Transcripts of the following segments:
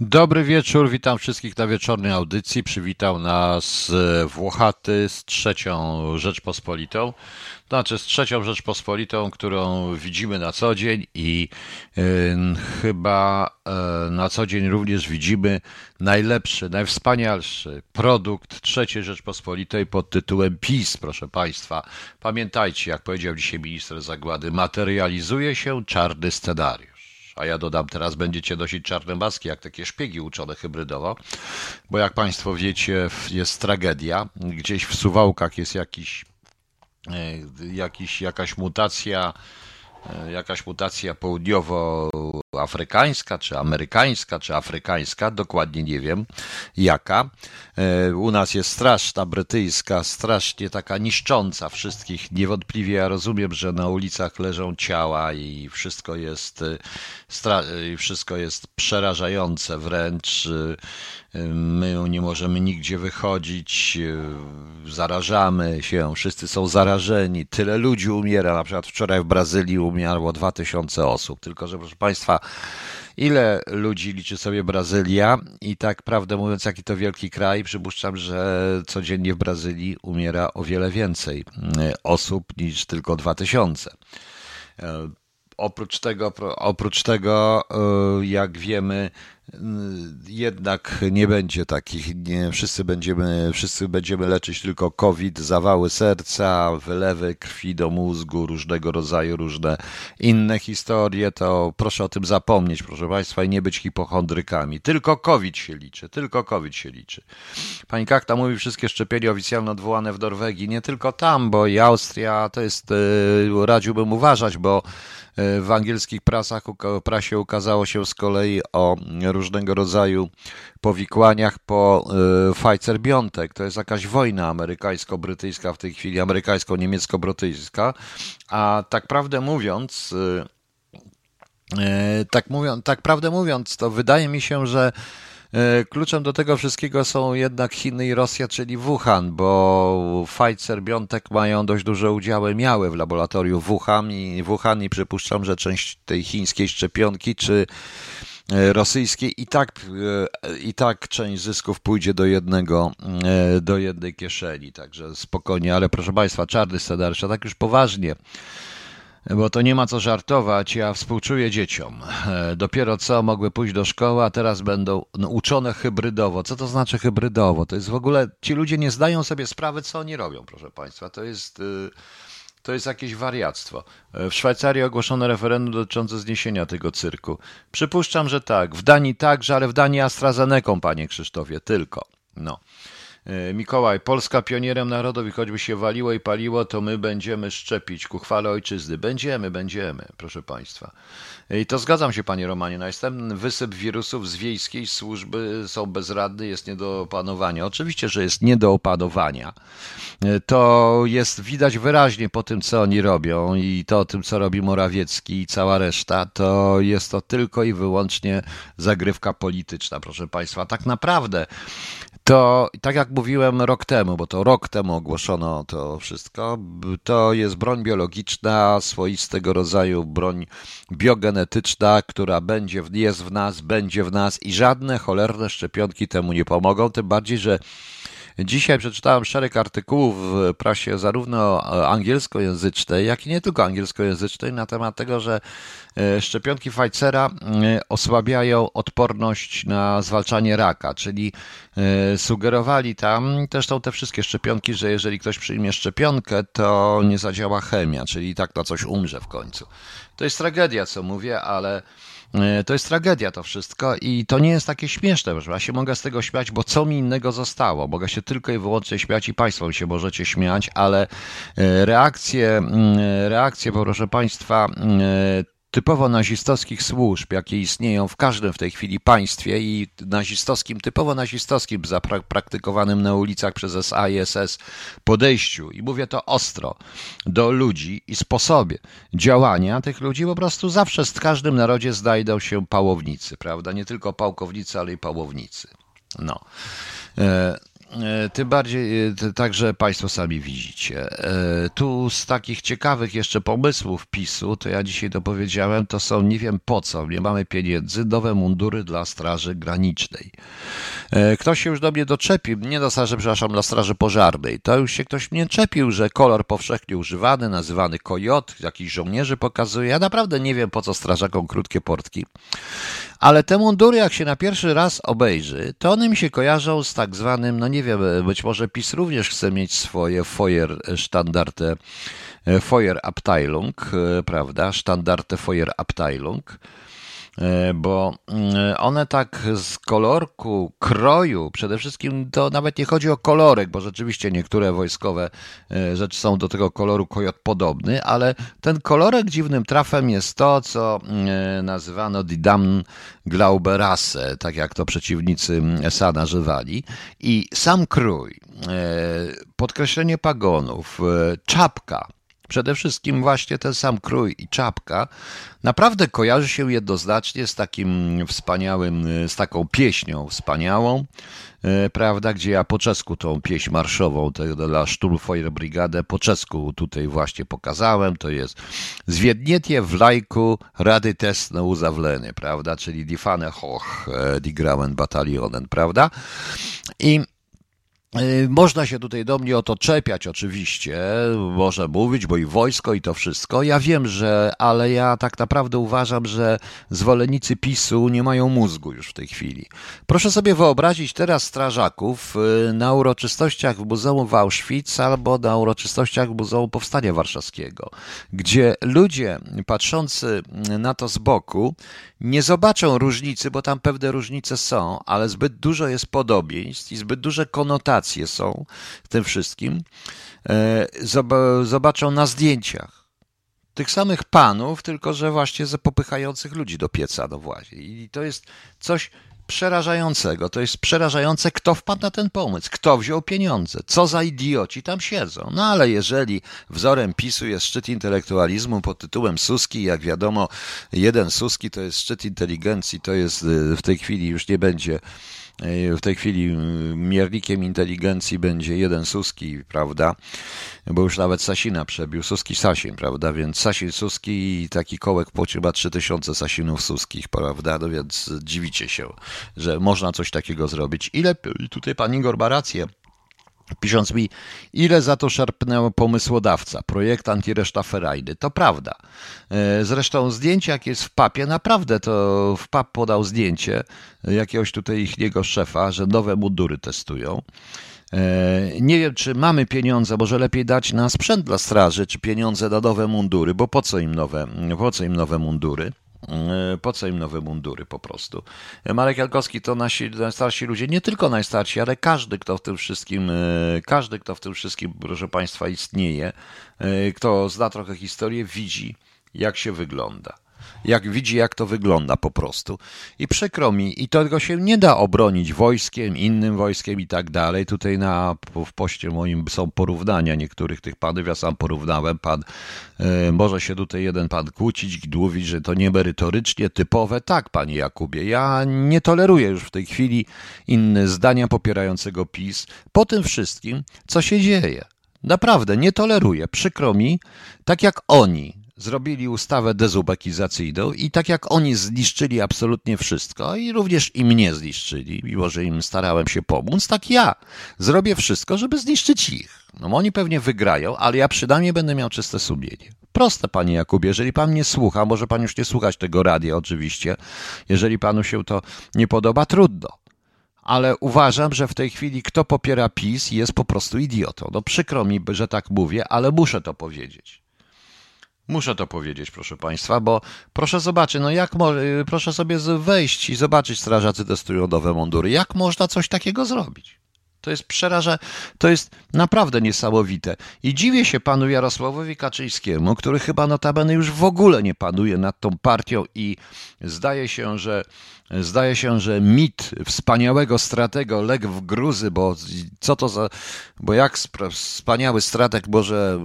Dobry wieczór, witam wszystkich na wieczornej audycji. Przywitał nas Włochaty z trzecią Rzeczpospolitą, znaczy z trzecią Rzeczpospolitą, którą widzimy na co dzień i chyba na co dzień również widzimy najlepszy, najwspanialszy produkt trzeciej Rzeczpospolitej pod tytułem PiS, proszę Państwa. Pamiętajcie, jak powiedział dzisiaj minister Zagłady, materializuje się czarny scenariusz. A ja dodam, teraz będziecie nosić czarne maski, jak takie szpiegi uczone hybrydowo, bo jak Państwo wiecie, jest tragedia. Gdzieś w Suwałkach jest jakaś mutacja południowoafrykańska, czy amerykańska, czy afrykańska, dokładnie nie wiem jaka. U nas jest straszna brytyjska, strasznie taka niszcząca wszystkich. Niewątpliwie ja rozumiem, że na ulicach leżą ciała i wszystko jest przerażające wręcz. My nie możemy nigdzie wychodzić, zarażamy się, wszyscy są zarażeni, tyle ludzi umiera, na przykład wczoraj w Brazylii umiarło 2000 osób, tylko że proszę Państwa, ile ludzi liczy sobie Brazylia i tak prawdę mówiąc, jaki to wielki kraj, przypuszczam, że codziennie w Brazylii umiera o wiele więcej osób niż tylko 2000. Oprócz tego, jak wiemy, jednak nie będzie takich, wszyscy będziemy leczyć tylko COVID, zawały serca, wylewy krwi do mózgu, różnego rodzaju, różne inne historie, to proszę o tym zapomnieć, proszę Państwa, i nie być hipochondrykami. Tylko COVID się liczy, tylko COVID się liczy. Pani Kakta mówi, wszystkie szczepienia oficjalnie odwołane w Norwegii, nie tylko tam, bo i Austria, to jest, radziłbym uważać, bo w angielskich prasie ukazało się z kolei o różnego rodzaju powikłaniach po Pfizer-BioNTech. To jest jakaś wojna amerykańsko-brytyjska w tej chwili, amerykańsko-niemiecko-brytyjska. A tak prawdę mówiąc, to wydaje mi się, że kluczem do tego wszystkiego są jednak Chiny i Rosja, czyli Wuhan, bo Pfizer-BioNTech mają dość duże udziały, miały w laboratorium Wuhan i przypuszczam, że część tej chińskiej szczepionki czy rosyjskiej i tak część zysków pójdzie do jednej kieszeni. Także spokojnie, ale proszę Państwa, czarny scenariusz, a tak już poważnie. Bo to nie ma co żartować, ja współczuję dzieciom. Dopiero co mogły pójść do szkoły, a teraz będą uczone hybrydowo. Co to znaczy hybrydowo? To jest w ogóle, ci ludzie nie zdają sobie sprawy, co oni robią, proszę Państwa. To jest jakieś wariactwo. W Szwajcarii ogłoszono referendum dotyczące zniesienia tego cyrku. Przypuszczam, że tak. W Danii także, ale w Danii AstraZenecą, panie Krzysztofie, tylko. No. Mikołaj, Polska pionierem narodów i choćby się waliło i paliło, to my będziemy szczepić ku chwale ojczyzny. Będziemy, proszę Państwa. I to zgadzam się, panie Romanie. Następny wysyp wirusów z wiejskiej służby są bezradny, jest nie do opanowania. Oczywiście, że jest nie do opanowania. To jest widać wyraźnie po tym, co oni robią i to o tym, co robi Morawiecki i cała reszta, to jest to tylko i wyłącznie zagrywka polityczna, proszę Państwa. Tak naprawdę to, tak jak mówiłem rok temu ogłoszono to wszystko, to jest broń biologiczna, swoistego rodzaju broń biogenetyczna, która jest w nas i żadne cholerne szczepionki temu nie pomogą, tym bardziej, że dzisiaj przeczytałem szereg artykułów w prasie zarówno angielskojęzycznej, jak i nie tylko angielskojęzycznej na temat tego, że szczepionki Pfizera osłabiają odporność na zwalczanie raka, czyli sugerowali tam, zresztą te wszystkie szczepionki, że jeżeli ktoś przyjmie szczepionkę, to nie zadziała chemia, czyli i tak na coś umrze w końcu. To jest tragedia, co mówię, ale to jest tragedia to wszystko i to nie jest takie śmieszne, że ja się mogę z tego śmiać, bo co mi innego zostało? Mogę się tylko i wyłącznie śmiać i Państwo się możecie śmiać, ale reakcje, proszę Państwa, typowo nazistowskich służb, jakie istnieją w każdym w tej chwili państwie i typowo nazistowskim zapraktykowanym na ulicach przez SA i SS podejściu, i mówię to ostro, do ludzi i sposobie działania tych ludzi, po prostu zawsze w każdym narodzie znajdą się pałownicy, prawda? Nie tylko pałkownicy, ale i pałownicy. No. tym bardziej także Państwo sami widzicie. Tu z takich ciekawych jeszcze pomysłów PiS-u, to ja dzisiaj dopowiedziałem, to są nie wiem po co, nie mamy pieniędzy, nowe mundury dla Straży Granicznej. Ktoś się już do mnie doczepił, nie do Straży, przepraszam, dla Straży Pożarnej. To już się ktoś mnie czepił, że kolor powszechnie używany, nazywany kojot, jakichś żołnierzy pokazuje. Ja naprawdę nie wiem po co strażakom krótkie portki. Ale te mundury, jak się na pierwszy raz obejrzy, to one mi się kojarzą z tak zwanym, no nie wiem, być może PiS również chce mieć swoje Feuerstandarde, Feuerabteilung, prawda, Standarte Feuerabteilung, bo one tak z kolorku, kroju, przede wszystkim to nawet nie chodzi o kolorek, bo rzeczywiście niektóre wojskowe rzeczy są do tego koloru kojot podobny, ale ten kolorek dziwnym trafem jest to, co nazywano die Damen Glaube Rasse, tak jak to przeciwnicy SA nazywali, i sam krój, podkreślenie pagonów, czapka. Przede wszystkim właśnie ten sam krój i czapka naprawdę kojarzy się jednoznacznie z takim wspaniałym, z taką pieśnią wspaniałą, prawda, gdzie ja po czesku tą pieśń marszową dla Sturmfeuerbrigade po czesku tutaj właśnie pokazałem, to jest Zwiedniecie w lajku rady tesno uzawleny, prawda, czyli die Fahne hoch, die grauen Batalionen, prawda, i można się tutaj do mnie o to czepiać oczywiście, może mówić, bo i wojsko i to wszystko. Ja wiem, że, ale ja tak naprawdę uważam, że zwolennicy PiS-u nie mają mózgu już w tej chwili. Proszę sobie wyobrazić teraz strażaków na uroczystościach w Muzeum w Auschwitz albo na uroczystościach w Muzeum Powstania Warszawskiego, gdzie ludzie patrzący na to z boku nie zobaczą różnicy, bo tam pewne różnice są, ale zbyt dużo jest podobieństw i zbyt duże konotacje są w tym wszystkim, zobaczą na zdjęciach tych samych panów, tylko że właśnie ze popychających ludzi do pieca, no właśnie. I to jest coś przerażającego, to jest przerażające, kto wpadł na ten pomysł, kto wziął pieniądze, co za idioci tam siedzą. No ale jeżeli wzorem PiS-u jest szczyt intelektualizmu pod tytułem Suski, jak wiadomo, jeden Suski to jest szczyt inteligencji, to jest w tej chwili już nie będzie. W tej chwili miernikiem inteligencji będzie jeden Suski, prawda? Bo już nawet Sasina przebił. Suski, Sasin, prawda? Więc Sasin, Suski i taki kołek chyba 3000 Sasinów Suskich, prawda? No więc dziwicie się, że można coś takiego zrobić. Ile tutaj pan Igor ma rację, pisząc mi, ile za to szarpnęło pomysłodawca, projektant i reszta ferajdy. To prawda. Zresztą zdjęcie, jakie jest w papie, naprawdę to w pap podał zdjęcie jakiegoś tutaj ich jego szefa, że nowe mundury testują. Nie wiem, czy mamy pieniądze, może lepiej dać na sprzęt dla straży, czy pieniądze na nowe mundury, bo po co im nowe mundury po prostu. Marek Jankowski to nasi najstarsi ludzie, nie tylko najstarsi, ale każdy, kto w tym wszystkim, proszę Państwa, istnieje, kto zna trochę historię, widzi, jak się wygląda. Jak to wygląda po prostu. I przykro mi, i tego się nie da obronić wojskiem, innym wojskiem i tak dalej. Tutaj w poście moim są porównania niektórych tych panów, ja sam porównałem, może się tutaj jeden pan kłócić, dłuwić, że to niemerytorycznie, typowe. Tak, panie Jakubie, ja nie toleruję już w tej chwili inne zdania popierającego PiS po tym wszystkim, co się dzieje. Naprawdę, nie toleruję, przykro mi, tak jak oni zrobili ustawę dezubekizacyjną i tak jak oni zniszczyli absolutnie wszystko i również i mnie zniszczyli, mimo że im starałem się pomóc, tak ja zrobię wszystko, żeby zniszczyć ich. No oni pewnie wygrają, ale ja przynajmniej będę miał czyste sumienie. Proste, panie Jakubie, jeżeli pan mnie słucha, może pan już nie słuchać tego radia oczywiście, jeżeli panu się to nie podoba, trudno. Ale uważam, że w tej chwili kto popiera PiS jest po prostu idiotą. No przykro mi, że tak mówię, ale muszę to powiedzieć. Muszę to powiedzieć, proszę Państwa, bo proszę zobaczyć, no jak proszę sobie wejść i zobaczyć, strażacy testują nowe mundury. Jak można coś takiego zrobić? To jest to jest naprawdę niesamowite. I dziwię się panu Jarosławowi Kaczyńskiemu, który chyba notabene już w ogóle nie panuje nad tą partią i zdaje się, że mit wspaniałego stratego legł w gruzy, bo co to za, bo jak wspaniały stratek może,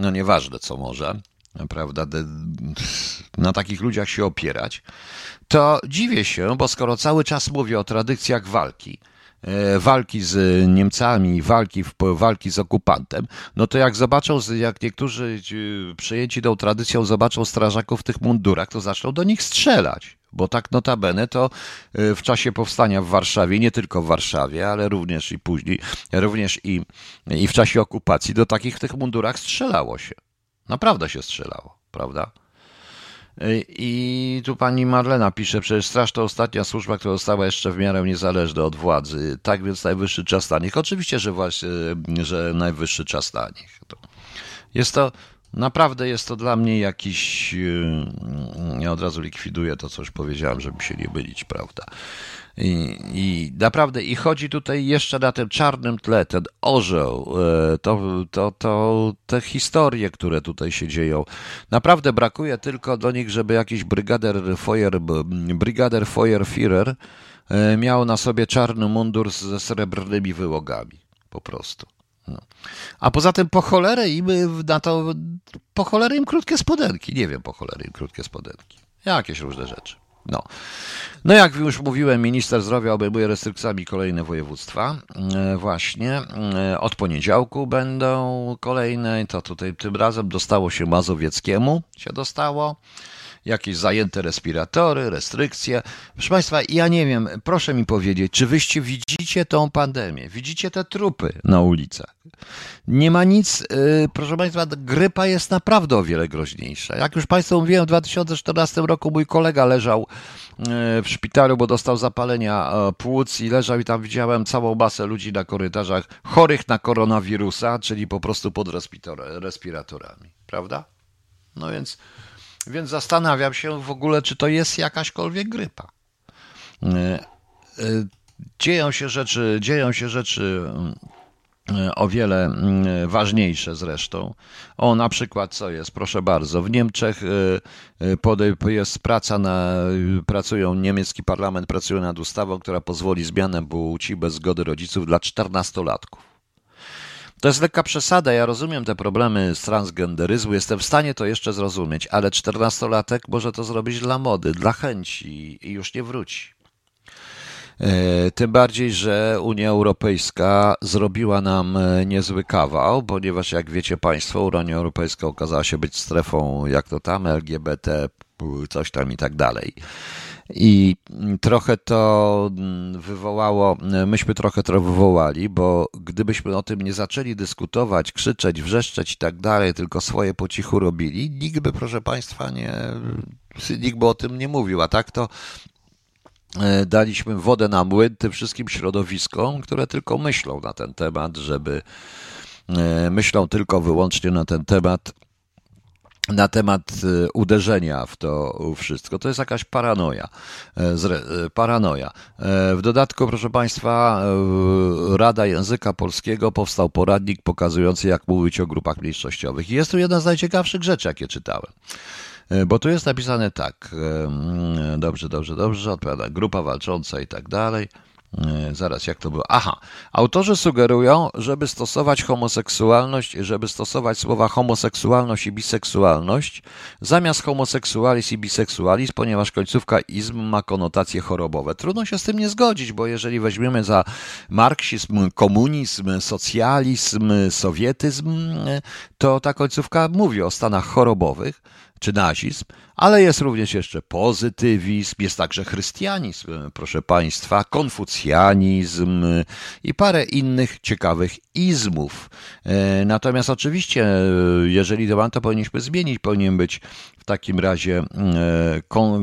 no nieważne co może, prawda, na takich ludziach się opierać, to dziwię się, bo skoro cały czas mówię o tradycjach walki, walki z Niemcami, walki z okupantem, no to jak zobaczą, jak niektórzy przejęci tą tradycją zobaczą strażaków w tych mundurach, to zaczną do nich strzelać. Bo tak notabene to w czasie powstania w Warszawie, nie tylko w Warszawie, ale również i później, również i w czasie okupacji do takich w tych mundurach strzelało się. Naprawdę się strzelało, prawda? I tu pani Marlena pisze, przecież straż to ostatnia służba, która została jeszcze w miarę niezależna od władzy. Tak więc najwyższy czas na nich. Oczywiście, że właśnie, że najwyższy czas na nich. Jest to... Naprawdę jest to dla mnie jakiś... Ja od razu likwiduję to, co już powiedziałem, żeby się nie mylić, prawda? I naprawdę, i chodzi tutaj jeszcze na tym czarnym tle, ten orzeł, te historie, które tutaj się dzieją. Naprawdę brakuje tylko do nich, żeby jakiś brigader Feuerführer miał na sobie czarny mundur ze srebrnymi wyłogami, po prostu. No. A poza tym po cholerę im krótkie spodenki. Nie wiem, po cholerę im krótkie spodenki. Jakieś różne rzeczy. No jak już mówiłem, minister zdrowia obejmuje restrykcjami kolejne województwa. Właśnie od poniedziałku będą kolejne. To tutaj tym razem dostało się mazowieckiemu. Jakieś zajęte respiratory, restrykcje. Proszę Państwa, ja nie wiem, proszę mi powiedzieć, czy wyście widzicie tą pandemię? Widzicie te trupy na ulicach? Nie ma nic, proszę Państwa, grypa jest naprawdę o wiele groźniejsza. Jak już Państwu mówiłem, w 2014 roku mój kolega leżał w szpitalu, bo dostał zapalenia płuc i leżał i tam widziałem całą masę ludzi na korytarzach chorych na koronawirusa, czyli po prostu pod respiratorami. Prawda? No więc... Więc zastanawiam się w ogóle, czy to jest jakaśkolwiek grypa. Dzieją się rzeczy o wiele ważniejsze zresztą. O, na przykład co jest, proszę bardzo, w Niemczech jest niemiecki parlament pracuje nad ustawą, która pozwoli zmianę płci bez zgody rodziców dla 14-latków. To jest lekka przesada, ja rozumiem te problemy z transgenderyzmu, jestem w stanie to jeszcze zrozumieć, ale 14-latek może to zrobić dla mody, dla chęci i już nie wróci. Tym bardziej, że Unia Europejska zrobiła nam niezły kawał, ponieważ jak wiecie Państwo, Unia Europejska okazała się być strefą, jak to tam, LGBT, coś tam i tak dalej. I trochę to wywołało, myśmy trochę to wywołali, bo gdybyśmy o tym nie zaczęli dyskutować, krzyczeć, wrzeszczeć i tak dalej, tylko swoje po cichu robili, nikt by, proszę Państwa, nikt by o tym nie mówił, a tak to daliśmy wodę na młyn tym wszystkim środowiskom, które tylko myślą na ten temat, na temat uderzenia w to wszystko. To jest jakaś paranoja. W dodatku, proszę Państwa, Rada Języka Polskiego powstał poradnik pokazujący, jak mówić o grupach mniejszościowych. I jest tu jedna z najciekawszych rzeczy, jakie czytałem. Bo tu jest napisane tak, dobrze, odpowiada, grupa walcząca i tak dalej. Zaraz, jak to było? Aha, autorzy sugerują, żeby stosować słowa homoseksualność i biseksualność zamiast homoseksualizm i biseksualizm, ponieważ końcówka izm ma konotacje chorobowe. Trudno się z tym nie zgodzić, bo jeżeli weźmiemy za marksizm, komunizm, socjalizm, sowietyzm, to ta końcówka mówi o stanach chorobowych, czy nazizm, ale jest również jeszcze pozytywizm, jest także chrystianizm, proszę Państwa, konfucjanizm i parę innych ciekawych izmów. Natomiast oczywiście, jeżeli to mam, to powinniśmy zmienić, powinien być w takim razie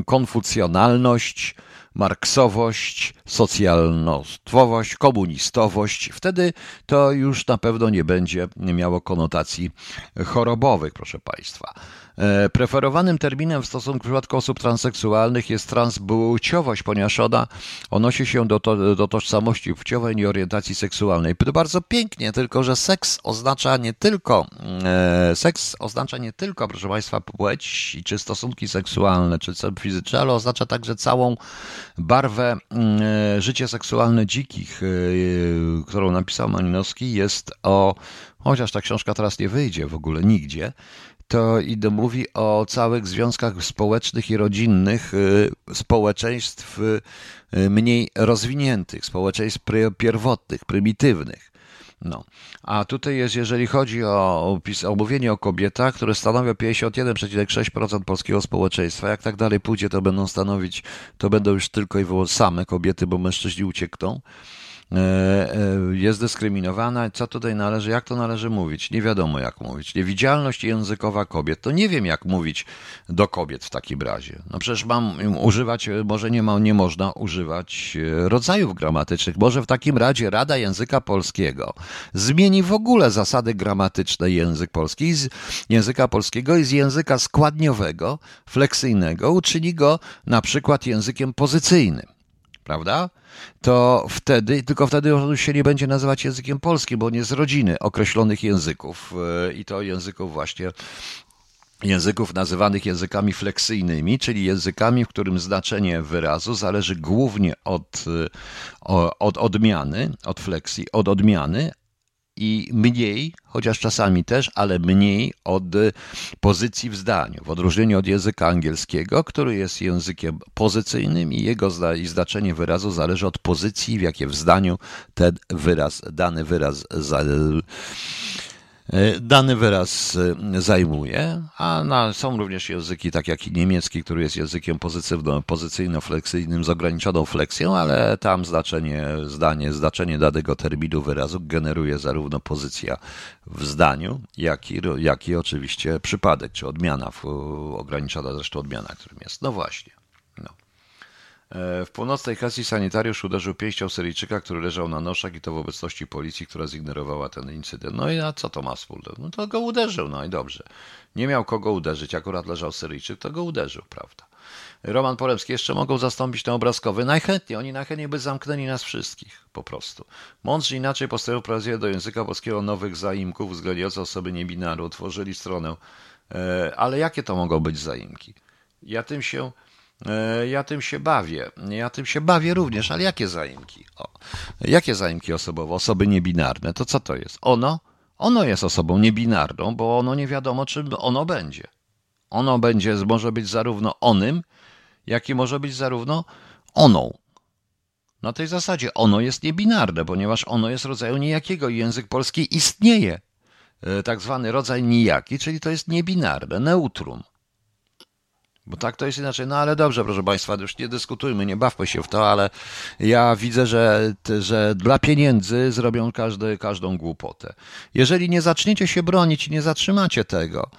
konfucjonalność, marksowość, socjalnostwowość, komunistowość. Wtedy to już na pewno nie będzie miało konotacji chorobowych, proszę Państwa. Preferowanym terminem w stosunku do osób transseksualnych jest transpłciowość, ponieważ ona odnosi się do tożsamości płciowej i orientacji seksualnej. To bardzo pięknie, tylko że seks oznacza nie tylko, proszę Państwa, płeć czy stosunki seksualne, czy fizyczne, ale oznacza także całą barwę. Życie seksualne dzikich, którą napisał Malinowski, jest chociaż ta książka teraz nie wyjdzie w ogóle nigdzie, to i mówi o całych związkach społecznych i rodzinnych społeczeństw mniej rozwiniętych, społeczeństw pierwotnych, prymitywnych. No. A tutaj jest, jeżeli chodzi o omówienie o kobietach, które stanowią 51,6% polskiego społeczeństwa, jak tak dalej pójdzie, to będą stanowić, to będą już tylko i wyłącznie same kobiety, bo mężczyźni uciekną. Jest dyskryminowana. Co tutaj należy, jak to należy mówić? Nie wiadomo, jak mówić. Niewidzialność językowa kobiet. To nie wiem, jak mówić do kobiet w takim razie. No przecież mam używać, może nie można używać rodzajów gramatycznych. Może w takim razie Rada Języka Polskiego zmieni w ogóle zasady gramatyczne języka polskiego i z języka składniowego, fleksyjnego uczyni go na przykład językiem pozycyjnym. Prawda? To wtedy, tylko wtedy on już się nie będzie nazywać językiem polskim, bo on jest z rodziny określonych języków i to języków właśnie, języków nazywanych językami fleksyjnymi, czyli językami, w którym znaczenie wyrazu zależy głównie od odmiany, od fleksji, od odmiany i mniej, chociaż czasami też, ale mniej od pozycji w zdaniu, w odróżnieniu od języka angielskiego, który jest językiem pozycyjnym i jego znaczenie wyrazu zależy od pozycji, w jakiej w zdaniu ten wyraz, dany wyraz zajmuje, a są również języki, tak jak i niemiecki, który jest językiem pozycyjno-fleksyjnym z ograniczoną fleksją, ale tam znaczenie danego terminu wyrazu generuje zarówno pozycja w zdaniu, jak i oczywiście przypadek, czy odmiana, ograniczona zresztą odmiana, którym jest. No właśnie. No. W północnej Hesji sanitariusz uderzył pięścią Syryjczyka, który leżał na noszach i to w obecności policji, która zignorowała ten incydent. No i a co to ma wspólnego? No to go uderzył, no i dobrze. Nie miał kogo uderzyć, akurat leżał Syryjczyk, to go uderzył, prawda? Roman Poremski, jeszcze mogą zastąpić ten obrazkowy. Najchętniej, oni najchętniej by zamknęli nas wszystkich, po prostu. Mądrzy inaczej postanowił wprowadzić do języka polskiego nowych zaimków uwzględniających osoby niebinaru, utworzyli stronę. Ale jakie to mogą być zaimki? Ja tym się bawię również, ale jakie zaimki? Jakie zaimki osobowe? Osoby niebinarne, to co to jest? Ono jest osobą niebinarną, bo ono nie wiadomo, czym ono będzie. Ono będzie, może być zarówno onym, jak i może być zarówno oną. Na tej zasadzie ono jest niebinarne, ponieważ ono jest rodzaju nijakiego i język polski istnieje. Tak zwany rodzaj nijaki, czyli to jest niebinarne, neutrum. Bo tak to jest inaczej. No ale dobrze, proszę Państwa, już nie dyskutujmy, nie bawmy się w to, ale ja widzę, że dla pieniędzy zrobią każdą głupotę. Jeżeli nie zaczniecie się bronić, nie zatrzymacie tego.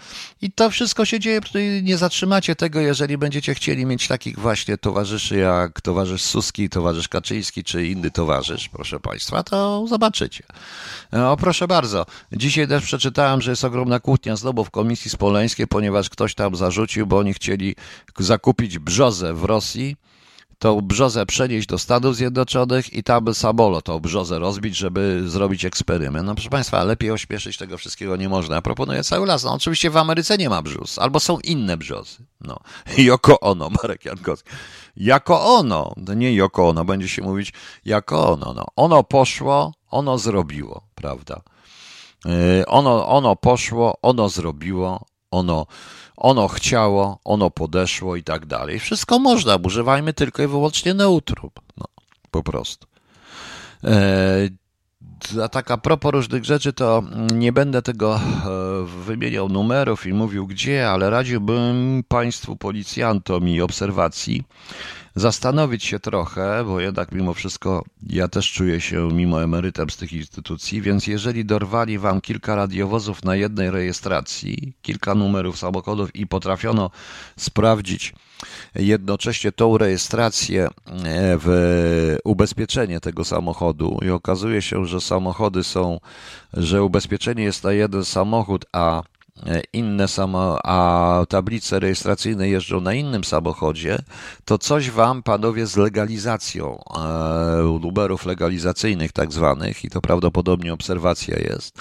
I to wszystko się dzieje, nie zatrzymacie tego, jeżeli będziecie chcieli mieć takich właśnie towarzyszy jak towarzysz Suski, towarzysz Kaczyński czy inny towarzysz, proszę Państwa, to zobaczycie. O, proszę bardzo. Dzisiaj też przeczytałem, że jest ogromna kłótnia znowu w Komisji Smoleńskiej, ponieważ ktoś tam zarzucił, bo oni chcieli zakupić brzozę w Rosji, tą brzozę przenieść do Stanów Zjednoczonych i tam samolot tą brzozę rozbić, żeby zrobić eksperyment. No proszę Państwa, lepiej ośmieszyć tego wszystkiego nie można. Ja proponuję cały las. No oczywiście w Ameryce nie ma brzoz, albo są inne brzozy. No. Jako ono, Marek Jankowski. Jako ono, no nie jako ono, będzie się mówić jako ono. No. Ono poszło, ono zrobiło, prawda? Ono poszło, ono zrobiło, ono chciało, ono podeszło i tak dalej. Wszystko można, używajmy tylko i wyłącznie neutrum. No, po prostu. A tak a propos różnych rzeczy, to nie będę tego wymieniał numerów i mówił gdzie, ale radziłbym Państwu policjantom i obserwacji zastanowić się trochę, bo jednak mimo wszystko ja też czuję się mimo emerytem z tych instytucji, więc jeżeli dorwali wam kilka radiowozów na jednej rejestracji, kilka numerów samochodów i potrafiono sprawdzić jednocześnie tą rejestrację w ubezpieczenie tego samochodu i okazuje się, że samochody są, że ubezpieczenie jest na jeden samochód, a a tablice rejestracyjne jeżdżą na innym samochodzie, to coś wam, panowie, z legalizacją numerów legalizacyjnych tak zwanych, i to prawdopodobnie obserwacja jest,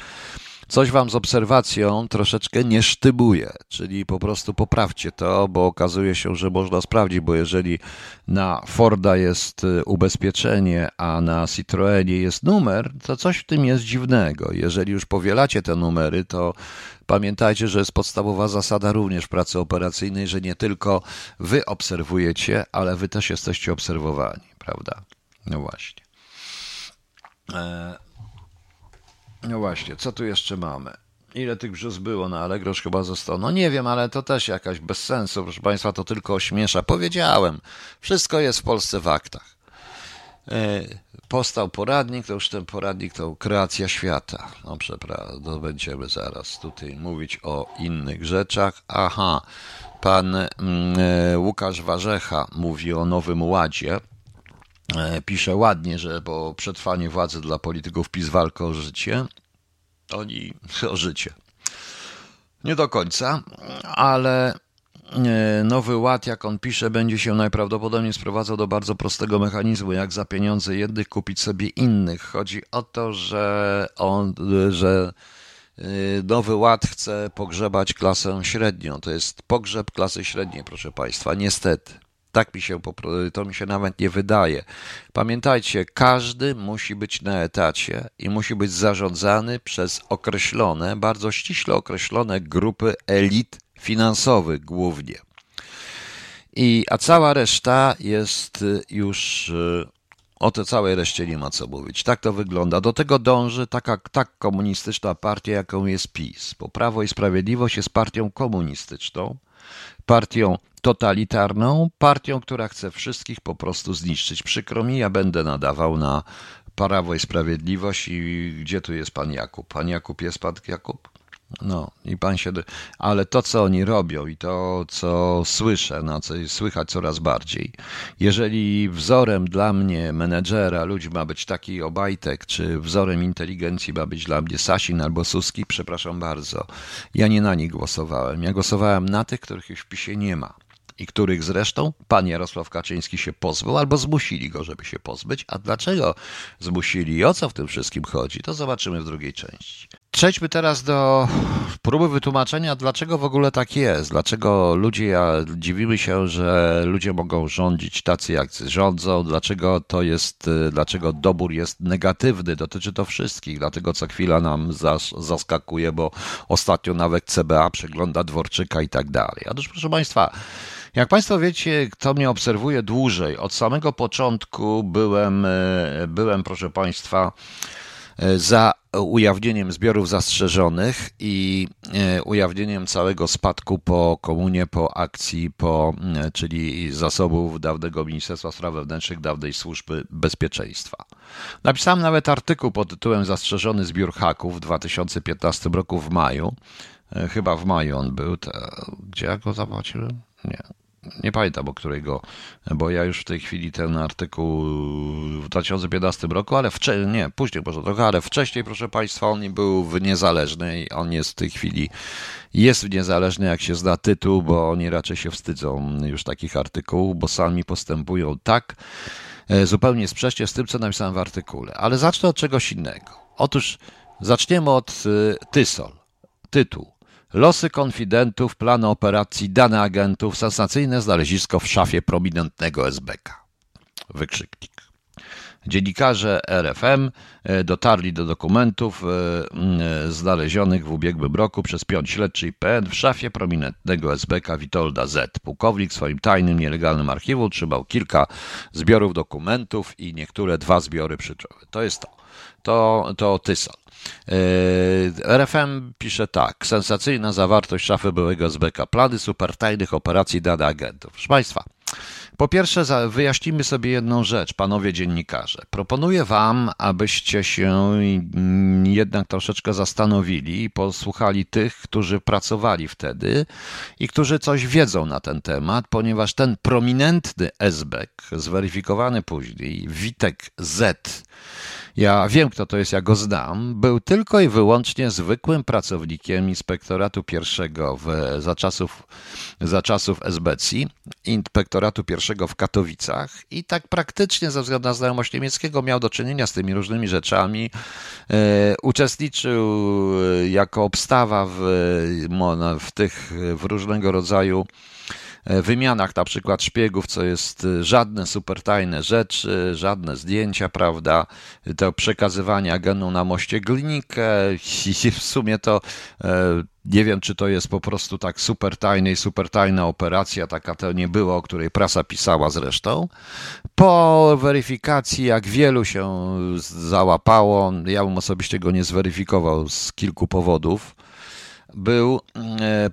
coś wam z obserwacją troszeczkę nie sztybuje, czyli po prostu poprawcie to, bo okazuje się, że można sprawdzić, bo jeżeli na Forda jest ubezpieczenie, a na Citroenie jest numer, to coś w tym jest dziwnego. Jeżeli już powielacie te numery, to pamiętajcie, że jest podstawowa zasada również pracy operacyjnej, że nie tylko wy obserwujecie, ale wy też jesteście obserwowani, prawda? No właśnie. No właśnie, co tu jeszcze mamy? Ile tych brzus było na Allegro? Chyba zostało. No nie wiem, ale to też jakaś bez sensu. Proszę Państwa, to tylko ośmiesza. Powiedziałem, wszystko jest w Polsce w aktach. Powstał poradnik, to już ten poradnik to kreacja świata. No przepraszam, to będziemy zaraz tutaj mówić o innych rzeczach. Aha, pan Łukasz Warzecha mówi o Nowym Ładzie. Pisze ładnie, że po przetrwanie władzy dla polityków PiS walka o życie. Oni o życie. Nie do końca, ale Nowy Ład, jak on pisze, będzie się najprawdopodobniej sprowadzał do bardzo prostego mechanizmu, jak za pieniądze jednych kupić sobie innych. Chodzi o to, że Nowy Ład chce pogrzebać klasę średnią. To jest pogrzeb klasy średniej, proszę Państwa, niestety. Tak mi się, to mi się nawet nie wydaje. Pamiętajcie, każdy musi być na etacie i musi być zarządzany przez określone, bardzo ściśle określone grupy elit finansowych głównie. A cała reszta jest już, o tej całej reszcie nie ma co mówić. Tak to wygląda. Do tego dąży tak komunistyczna partia, jaką jest PiS. Bo Prawo i Sprawiedliwość jest partią komunistyczną, partią totalitarną, partią, która chce wszystkich po prostu zniszczyć. Przykro mi, ja będę nadawał na Prawo i Sprawiedliwość. I gdzie tu jest pan Jakub? Pan Jakub jest pan Jakub? No i pan się... Ale to, co oni robią i to, co słyszę, no, co słychać coraz bardziej. Jeżeli wzorem dla mnie menedżera ludzi ma być taki Obajtek, czy wzorem inteligencji ma być dla mnie Sasin albo Suski, przepraszam bardzo, ja nie na nich głosowałem. Ja głosowałem na tych, których już w PiSie nie ma. I których zresztą pan Jarosław Kaczyński się pozwał, albo zmusili go, żeby się pozbyć. A dlaczego zmusili i o co w tym wszystkim chodzi, to zobaczymy w drugiej części. Przejdźmy teraz do próby wytłumaczenia, dlaczego w ogóle tak jest. Dlaczego dziwimy się, że ludzie mogą rządzić tacy, jak rządzą. Dlaczego dobór jest negatywny. Dotyczy to wszystkich. Dlatego co chwila nam zaskakuje, bo ostatnio nawet CBA przegląda Dworczyka i tak dalej. Otóż proszę Państwa, jak Państwo wiecie, kto mnie obserwuje dłużej, od samego początku byłem proszę Państwa, za ujawnieniem zbiorów zastrzeżonych i ujawnieniem całego spadku po komunie, po akcji, czyli zasobów dawnego Ministerstwa Spraw Wewnętrznych, dawnej Służby Bezpieczeństwa. Napisałem nawet artykuł pod tytułem Zastrzeżony zbiór haków w 2015 roku w maju. Chyba w maju on był. Gdzie ja go zobaczyłem? Nie pamiętam, bo ja już w tej chwili ten artykuł w 2015 roku, ale później może trochę, ale wcześniej, proszę Państwa, on był w Niezależnej, on jest w tej chwili, jest w Niezależnej, jak się zna tytuł, bo oni raczej się wstydzą już takich artykułów, bo sami postępują tak, zupełnie sprzecznie z tym, co napisałem w artykule. Ale zacznę od czegoś innego. Otóż zaczniemy od Tysol, tytuł. Losy konfidentów, plany operacji, dane agentów, sensacyjne znalezisko w szafie prominentnego SBK. Wykrzyknik. Dziennikarze RFM dotarli do dokumentów znalezionych w ubiegłym roku przez 5 śledczy IPN w szafie prominentnego SBK Witolda Z. Pułkownik w swoim tajnym, nielegalnym archiwum trzymał kilka zbiorów dokumentów i niektóre 2 zbiory przyczóły. To jest to. To Tysol. RFM pisze tak. Sensacyjna zawartość szafy byłego SBK. Plany supertajnych operacji dane agentów. Proszę Państwa, po pierwsze wyjaśnijmy sobie jedną rzecz, panowie dziennikarze. Proponuję wam, abyście się jednak troszeczkę zastanowili i posłuchali tych, którzy pracowali wtedy i którzy coś wiedzą na ten temat, ponieważ ten prominentny SBK, zweryfikowany później, Witek Z, Ja wiem, kto to jest, ja go znam. Był tylko i wyłącznie zwykłym pracownikiem Inspektoratu I za czasów SBC, Inspektoratu I w Katowicach i tak praktycznie ze względu na znajomość niemieckiego miał do czynienia z tymi różnymi rzeczami. Uczestniczył jako obstawa w różnego rodzaju wymianach, na przykład szpiegów, co jest żadne super tajne rzeczy, żadne zdjęcia, prawda, to przekazywanie genu na moście Glinikę, w sumie to nie wiem, czy to jest po prostu tak super tajna operacja, taka to nie była, o której prasa pisała zresztą. Po weryfikacji, jak wielu się załapało, ja bym osobiście go nie zweryfikował z kilku powodów, był,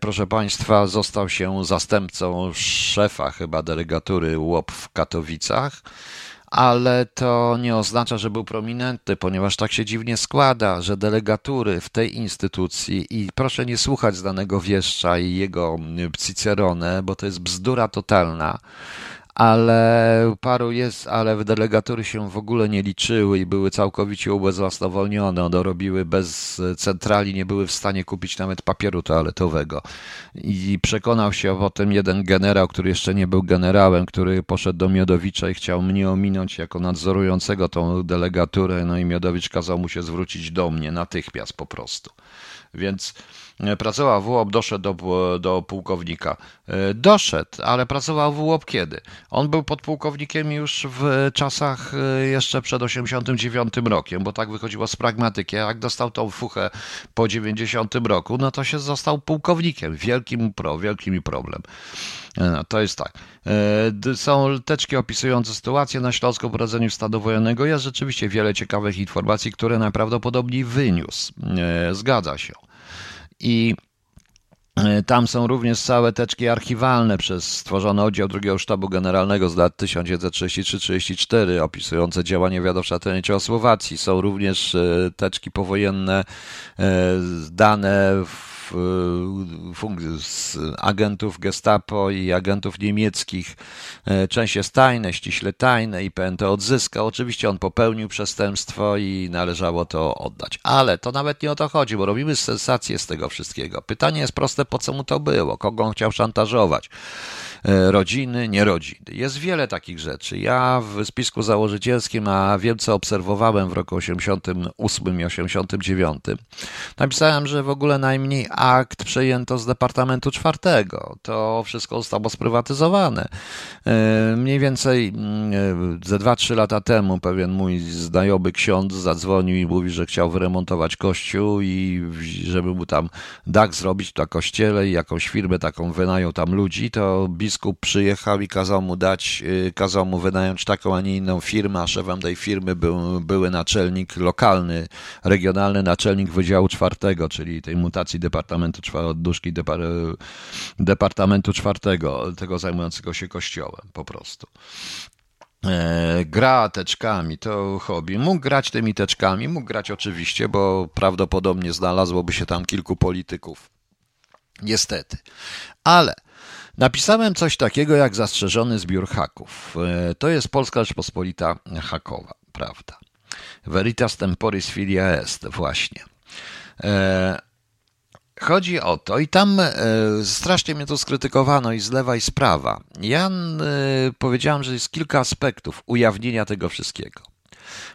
proszę Państwa, został się zastępcą szefa chyba delegatury UOP w Katowicach, ale to nie oznacza, że był prominentny, ponieważ tak się dziwnie składa, że delegatury w tej instytucji i proszę nie słuchać znanego wieszcza i jego Cicerone, bo to jest bzdura totalna, ale paru jest, ale delegatury się w ogóle nie liczyły i były całkowicie ubezwłasnowolnione. One robiły bez centrali, nie były w stanie kupić nawet papieru toaletowego. I przekonał się o tym jeden generał, który jeszcze nie był generałem, który poszedł do Miodowicza i chciał mnie ominąć jako nadzorującego tą delegaturę. No i Miodowicz kazał mu się zwrócić do mnie natychmiast po prostu. Więc pracował w UOP, doszedł do pułkownika. Doszedł, ale pracował w UOP kiedy? On był podpułkownikiem już w czasach jeszcze przed 89 rokiem, bo tak wychodziło z pragmatyki. Jak dostał tą fuchę po 90 roku, no to się został pułkownikiem. Wielki problem. No, to jest tak. Są teczki opisujące sytuację na Śląsku po rodzeniu stanu wojennego. Jest rzeczywiście wiele ciekawych informacji, które najprawdopodobniej wyniósł. Zgadza się. I tam są również całe teczki archiwalne przez stworzony oddział II Sztabu Generalnego z lat 1933-34 opisujące działanie wywiadowcze na Czechosłowacji. Są również teczki powojenne, dane z agentów Gestapo i agentów niemieckich. Część jest tajne, ściśle tajne, IPN to odzyskał. Oczywiście on popełnił przestępstwo i należało to oddać. Ale to nawet nie o to chodzi, bo robimy sensację z tego wszystkiego. Pytanie jest proste, po co mu to było? Kogo on chciał szantażować? Rodziny, nie rodziny. Jest wiele takich rzeczy. Ja w spisku założycielskim, a wiem co obserwowałem w roku 88 i 89, napisałem, że w ogóle najmniej akt przejęto z Departamentu Czwartego. To wszystko zostało sprywatyzowane. Mniej więcej ze 2-3 lata temu pewien mój znajomy ksiądz zadzwonił i mówi, że chciał wyremontować kościół i żeby mu tam dach zrobić na kościele i jakąś firmę taką wynajął tam ludzi, to biskup przyjechał i kazał mu wynająć taką, a nie inną firmę, a szefem tej firmy był naczelnik lokalny, regionalny naczelnik Wydziału Czwartego, czyli tej mutacji Departamentu Czwartego, tego zajmującego się kościołem po prostu. Gra teczkami, to hobby. Mógł grać tymi teczkami, mógł grać oczywiście, bo prawdopodobnie znalazłoby się tam kilku polityków. Niestety. Ale napisałem coś takiego jak zastrzeżony zbiór haków. To jest Polska Rzeczpospolita hakowa, prawda. Veritas temporis filia est, właśnie. Chodzi o to i tam strasznie mnie to skrytykowano i z lewa i z prawa. Ja powiedziałem, że jest kilka aspektów ujawnienia tego wszystkiego.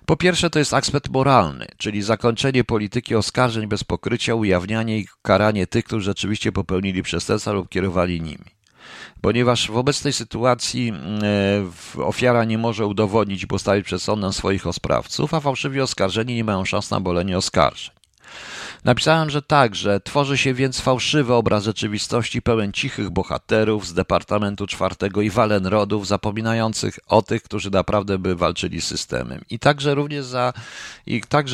Po pierwsze to jest aspekt moralny, czyli zakończenie polityki oskarżeń bez pokrycia, ujawnianie i karanie tych, którzy rzeczywiście popełnili przestępstwa lub kierowali nimi. Ponieważ w obecnej sytuacji ofiara nie może udowodnić i postawić przed sądem swoich sprawców, a fałszywi oskarżeni nie mają szans na obalenie oskarżeń. Napisałem, że tak, że tworzy się więc fałszywy obraz rzeczywistości pełen cichych bohaterów z Departamentu Czwartego i walenrodów zapominających o tych, którzy naprawdę by walczyli z systemem. I także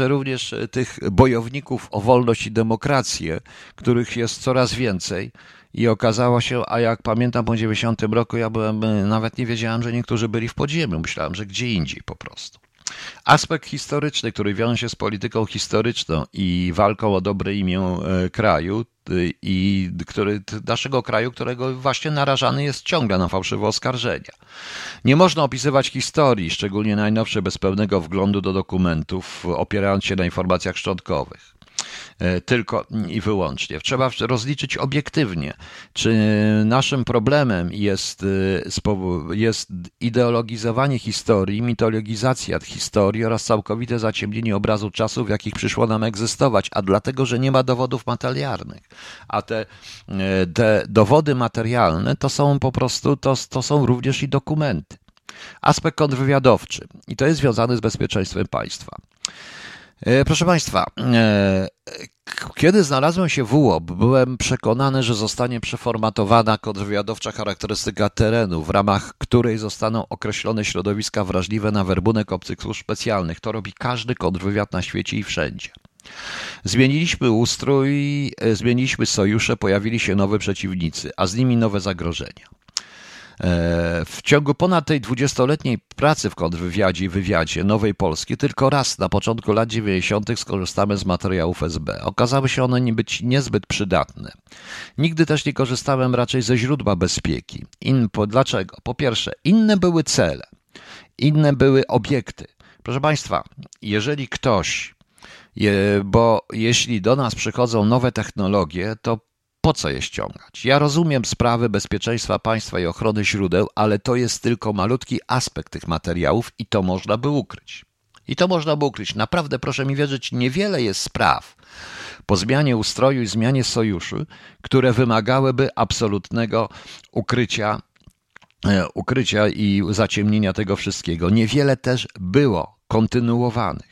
również tych bojowników o wolność i demokrację, których jest coraz więcej. I okazało się, a jak pamiętam po 90 roku ja nawet nie wiedziałem, że niektórzy byli w podziemiu. Myślałem, że gdzie indziej po prostu. Aspekt historyczny, który wiąże się z polityką historyczną i walką o dobre imię kraju, i naszego kraju, którego właśnie narażany jest ciągle na fałszywe oskarżenia. Nie można opisywać historii, szczególnie najnowszej, bez pełnego wglądu do dokumentów, opierając się na informacjach szczątkowych. Tylko i wyłącznie. Trzeba rozliczyć obiektywnie, czy naszym problemem jest ideologizowanie historii, mitologizacja historii oraz całkowite zaciemnienie obrazu czasów, w jakich przyszło nam egzystować, a dlatego, że nie ma dowodów materialnych. A te dowody materialne to są po prostu, to są również i dokumenty. Aspekt kontrwywiadowczy i to jest związane z bezpieczeństwem państwa. Proszę Państwa, kiedy znalazłem się w UOB, byłem przekonany, że zostanie przeformatowana kontrwywiadowcza charakterystyka terenu, w ramach której zostaną określone środowiska wrażliwe na werbunek obcych służb specjalnych. To robi każdy kontrwywiad na świecie i wszędzie. Zmieniliśmy ustrój, zmieniliśmy sojusze, pojawili się nowe przeciwnicy, a z nimi nowe zagrożenia. W ciągu ponad tej 20-letniej pracy w kontrwywiadzie i wywiadzie Nowej Polski tylko raz na początku lat 90. skorzystamy z materiałów SB. Okazały się one być niezbyt przydatne. Nigdy też nie korzystałem raczej ze źródła bezpieki. Dlaczego? Po pierwsze, inne były cele, inne były obiekty. Proszę Państwa, jeżeli ktoś, bo jeśli do nas przychodzą nowe technologie, to po co je ściągać? Ja rozumiem sprawy bezpieczeństwa państwa i ochrony źródeł, ale to jest tylko malutki aspekt tych materiałów i to można by ukryć. Naprawdę, proszę mi wierzyć, niewiele jest spraw po zmianie ustroju i zmianie sojuszy, które wymagałyby absolutnego ukrycia i zaciemnienia tego wszystkiego. Niewiele też było kontynuowanych.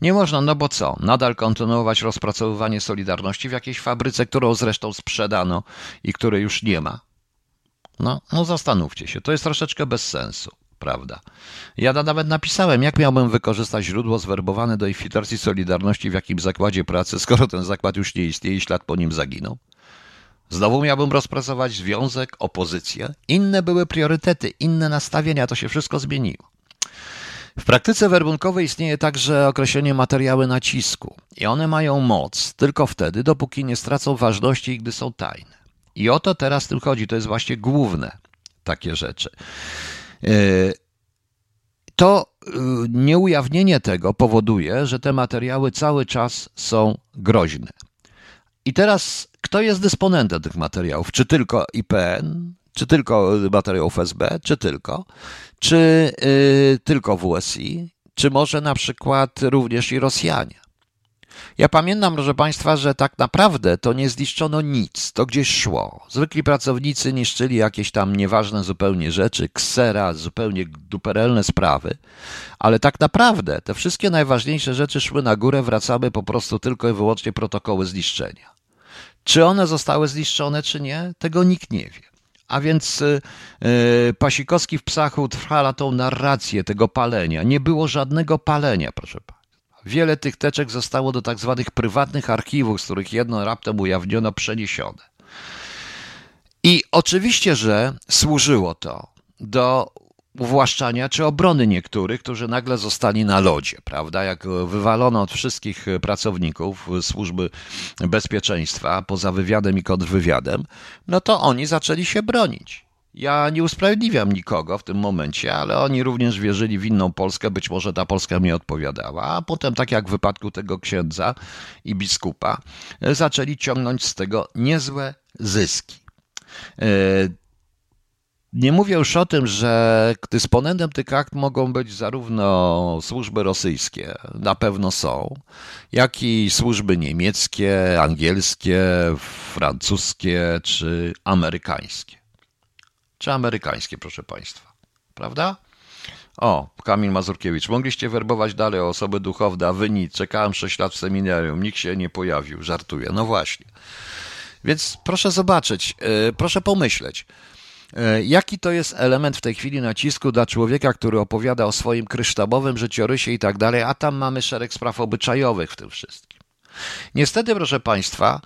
Nie można, no bo co? Nadal kontynuować rozpracowywanie Solidarności w jakiejś fabryce, którą zresztą sprzedano i której już nie ma. No zastanówcie się, to jest troszeczkę bez sensu, prawda? Ja nawet napisałem, jak miałbym wykorzystać źródło zwerbowane do infiltracji Solidarności w jakim zakładzie pracy, skoro ten zakład już nie istnieje i ślad po nim zaginął. Znowu miałbym rozpracować związek, opozycję. Inne były priorytety, inne nastawienia, to się wszystko zmieniło. W praktyce werbunkowej istnieje także określenie materiały nacisku i one mają moc tylko wtedy, dopóki nie stracą ważności i gdy są tajne. I o to teraz tym chodzi, to jest właśnie główne takie rzeczy. To nieujawnienie tego powoduje, że te materiały cały czas są groźne. I teraz kto jest dysponentem tych materiałów? Czy tylko IPN? Czy tylko materiałów SB, czy tylko WSI, czy może na przykład również i Rosjanie. Ja pamiętam, proszę Państwa, że tak naprawdę to nie zniszczono nic, to gdzieś szło. Zwykli pracownicy niszczyli jakieś tam nieważne zupełnie rzeczy, ksera, zupełnie duperelne sprawy, ale tak naprawdę te wszystkie najważniejsze rzeczy szły na górę, wracały po prostu tylko i wyłącznie protokoły zniszczenia. Czy one zostały zniszczone, czy nie, tego nikt nie wie. A więc Pasikowski w Psachu trwala tą narrację tego palenia. Nie było żadnego palenia, proszę Państwa. Wiele tych teczek zostało do tak zwanych prywatnych archiwów, z których jedno raptem ujawniono, przeniesione. I oczywiście, że służyło to do uwłaszczania czy obrony niektórych, którzy nagle zostali na lodzie, prawda? Jak wywalono od wszystkich pracowników Służby Bezpieczeństwa poza wywiadem i kontrwywiadem, no to oni zaczęli się bronić. Ja nie usprawiedliwiam nikogo w tym momencie, ale oni również wierzyli w inną Polskę, być może ta Polska nie odpowiadała, a potem, tak jak w wypadku tego księdza i biskupa, zaczęli ciągnąć z tego niezłe zyski. Nie mówię już o tym, że dysponentem tych akt mogą być zarówno służby rosyjskie, na pewno są, jak i służby niemieckie, angielskie, francuskie czy amerykańskie. Proszę Państwa, prawda? O, Kamil Mazurkiewicz. Mogliście werbować dalej o osoby duchowne, a wy nic. Czekałem 6 lat w seminarium, nikt się nie pojawił. Żartuję. No właśnie. Więc proszę zobaczyć, proszę pomyśleć. Jaki to jest element w tej chwili nacisku dla człowieka, który opowiada o swoim kryształowym życiorysie i tak dalej, a tam mamy szereg spraw obyczajowych w tym wszystkim. Niestety, proszę Państwa,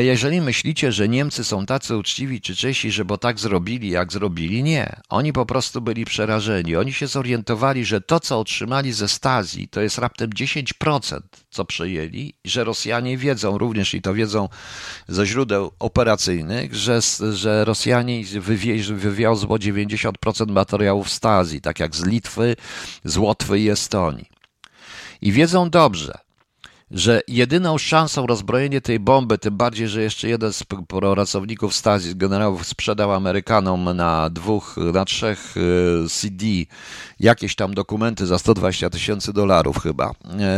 jeżeli myślicie, że Niemcy są tacy uczciwi czy Czesi, że bo tak zrobili, jak zrobili, nie. Oni po prostu byli przerażeni. Oni się zorientowali, że to, co otrzymali ze Stasi, to jest raptem 10%, co przyjęli, że Rosjanie wiedzą również, i to wiedzą ze źródeł operacyjnych, że Rosjanie wywiozło 90% materiałów Stasi, tak jak z Litwy, z Łotwy i Estonii. I wiedzą dobrze, że jedyną szansą rozbrojenie tej bomby, tym bardziej, że jeszcze jeden z pracowników Stasi, generałów, sprzedał Amerykanom na trzech CD jakieś tam dokumenty za $120,000 chyba.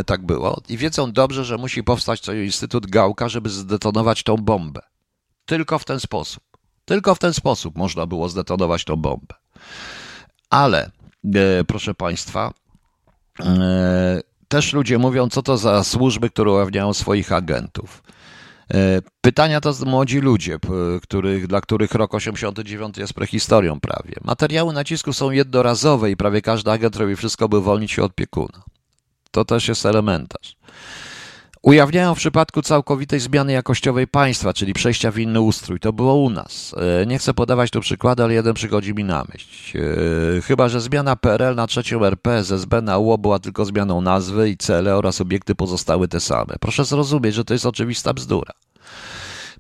Tak było. I wiedzą dobrze, że musi powstać to Instytut Gałka, żeby zdetonować tą bombę. Tylko w ten sposób. Tylko w ten sposób można było zdetonować tą bombę. Ale, proszę Państwa, też ludzie mówią, co to za służby, które ujawniają swoich agentów. Pytania to młodzi ludzie, dla których rok 89 jest prehistorią prawie. Materiały nacisku są jednorazowe i prawie każdy agent robi wszystko, by uwolnić się od opiekuna. To też jest elementarz. Ujawniają w przypadku całkowitej zmiany jakościowej państwa, czyli przejścia w inny ustrój. To było u nas. Nie chcę podawać tu przykładu, ale jeden przychodzi mi na myśl. Chyba że zmiana PRL na III RP z SB na UO była tylko zmianą nazwy i cele oraz obiekty pozostały te same. Proszę zrozumieć, że to jest oczywista bzdura.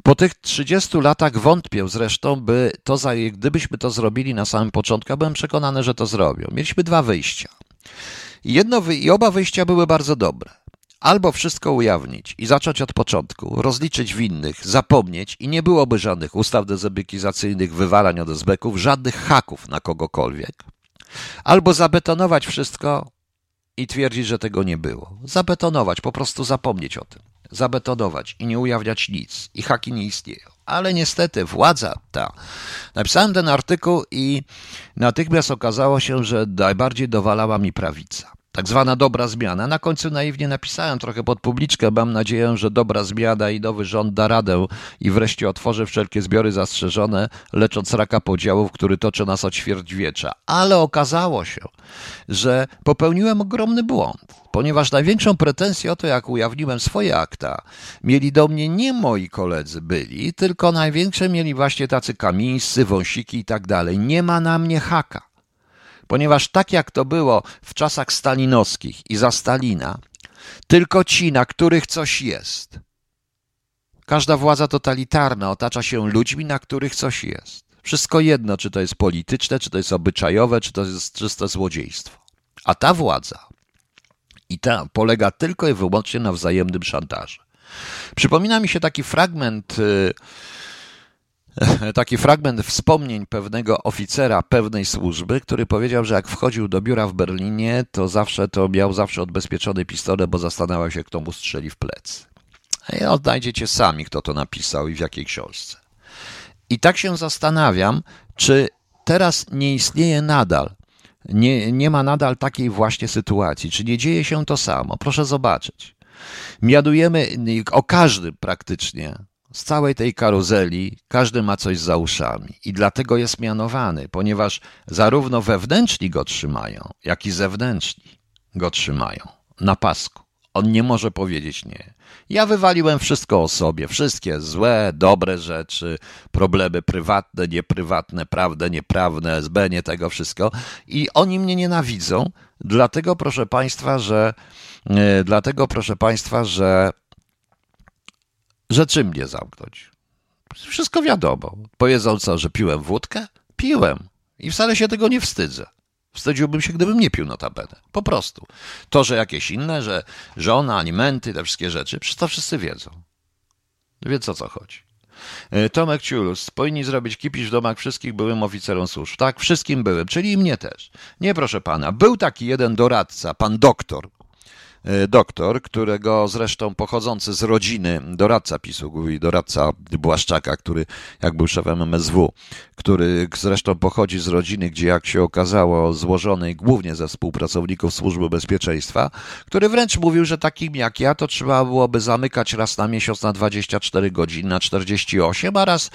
Po tych 30 latach wątpię zresztą, gdybyśmy to zrobili na samym początku, byłem przekonany, że to zrobią. Mieliśmy dwa wyjścia. Oba wyjścia były bardzo dobre. Albo wszystko ujawnić i zacząć od początku, rozliczyć winnych, zapomnieć i nie byłoby żadnych ustaw dezobekizacyjnych, wywalań od esbeków, żadnych haków na kogokolwiek. Albo zabetonować wszystko i twierdzić, że tego nie było. Zabetonować, po prostu zapomnieć o tym. Zabetonować i nie ujawniać nic. I haki nie istnieją. Ale niestety władza ta. Napisałem ten artykuł i natychmiast okazało się, że najbardziej dowalała mi prawica. Tak zwana dobra zmiana. Na końcu naiwnie napisałem trochę pod publiczkę. Mam nadzieję, że dobra zmiana i nowy rząd da radę i wreszcie otworzy wszelkie zbiory zastrzeżone, lecząc raka podziałów, który toczy nas od ćwierćwiecza. Ale okazało się, że popełniłem ogromny błąd, ponieważ największą pretensję o to, jak ujawniłem swoje akta, mieli do mnie nie moi koledzy byli, tylko największe mieli właśnie tacy Kamińscy, Wąsiki i tak dalej. Nie ma na mnie haka. Ponieważ tak jak to było w czasach stalinowskich i za Stalina, tylko ci, na których coś jest. Każda władza totalitarna otacza się ludźmi, na których coś jest. Wszystko jedno, czy to jest polityczne, czy to jest obyczajowe, czy to jest czyste złodziejstwo. A ta władza polega tylko i wyłącznie na wzajemnym szantażu. Przypomina mi się taki fragment wspomnień pewnego oficera pewnej służby, który powiedział, że jak wchodził do biura w Berlinie, to miał zawsze odbezpieczony pistolet, bo zastanawiał się, kto mu strzeli w plecy. I odnajdziecie sami, kto to napisał i w jakiej książce. I tak się zastanawiam, czy teraz nie istnieje nadal, nie ma nadal takiej właśnie sytuacji, czy nie dzieje się to samo. Proszę zobaczyć. Mianujemy o każdym praktycznie. Z całej tej karuzeli każdy ma coś za uszami i dlatego jest mianowany, ponieważ zarówno wewnętrzni go trzymają, jak i zewnętrzni go trzymają na pasku. On nie może powiedzieć nie. Ja wywaliłem wszystko o sobie, wszystkie złe, dobre rzeczy, problemy prywatne, nieprywatne, prawdę, nieprawdę, SB, nie tego wszystko i oni mnie nienawidzą, dlatego proszę Państwa, że czym mnie zamknąć? Wszystko wiadomo. Powiedzą co, że piłem wódkę? Piłem. I wcale się tego nie wstydzę. Wstydziłbym się, gdybym nie pił notabene. Po prostu. To, że jakieś inne, że żona, alimenty, te wszystkie rzeczy, przecież to wszyscy wiedzą. Wiedzą, o co chodzi. Tomek Ciulus. Powinni zrobić kipisz w domach wszystkich byłym oficerom służb. Tak, wszystkim byłem, czyli i mnie też. Nie, proszę pana. Był taki jeden doradca, pan doktor, którego zresztą pochodzący z rodziny, doradca PiS-u i doradca Błaszczaka, który jak był szefem MSW, który zresztą pochodzi z rodziny, gdzie jak się okazało złożonej głównie ze współpracowników Służby Bezpieczeństwa, który wręcz mówił, że takim jak ja to trzeba byłoby zamykać raz na miesiąc na 24 godziny, na 48, a raz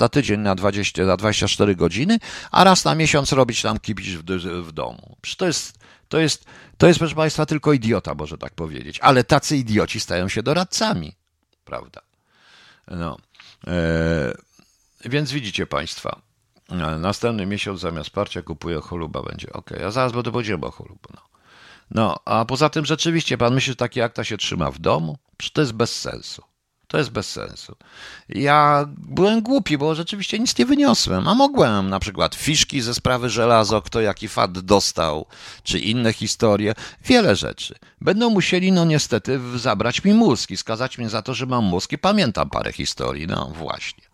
na tydzień na 24 godziny, a raz na miesiąc robić tam kipisz w domu. Przecież to jest To jest, proszę Państwa, tylko idiota, może tak powiedzieć. Ale tacy idioci stają się doradcami, prawda? No. Więc widzicie Państwa, następny miesiąc zamiast parcia kupuję choluba będzie. Okej, ja zaraz będę powiedział o cholubu. No, a poza tym rzeczywiście, pan myśli, że takie akta się trzyma w domu? Przecież to jest bez sensu. To jest bez sensu. Ja byłem głupi, bo rzeczywiście nic nie wyniosłem, a mogłem na przykład fiszki ze sprawy żelazo, kto jaki fat dostał, czy inne historie, wiele rzeczy. Będą musieli, no niestety, zabrać mi mózg i skazać mnie za to, że mam mózg i pamiętam parę historii, no właśnie.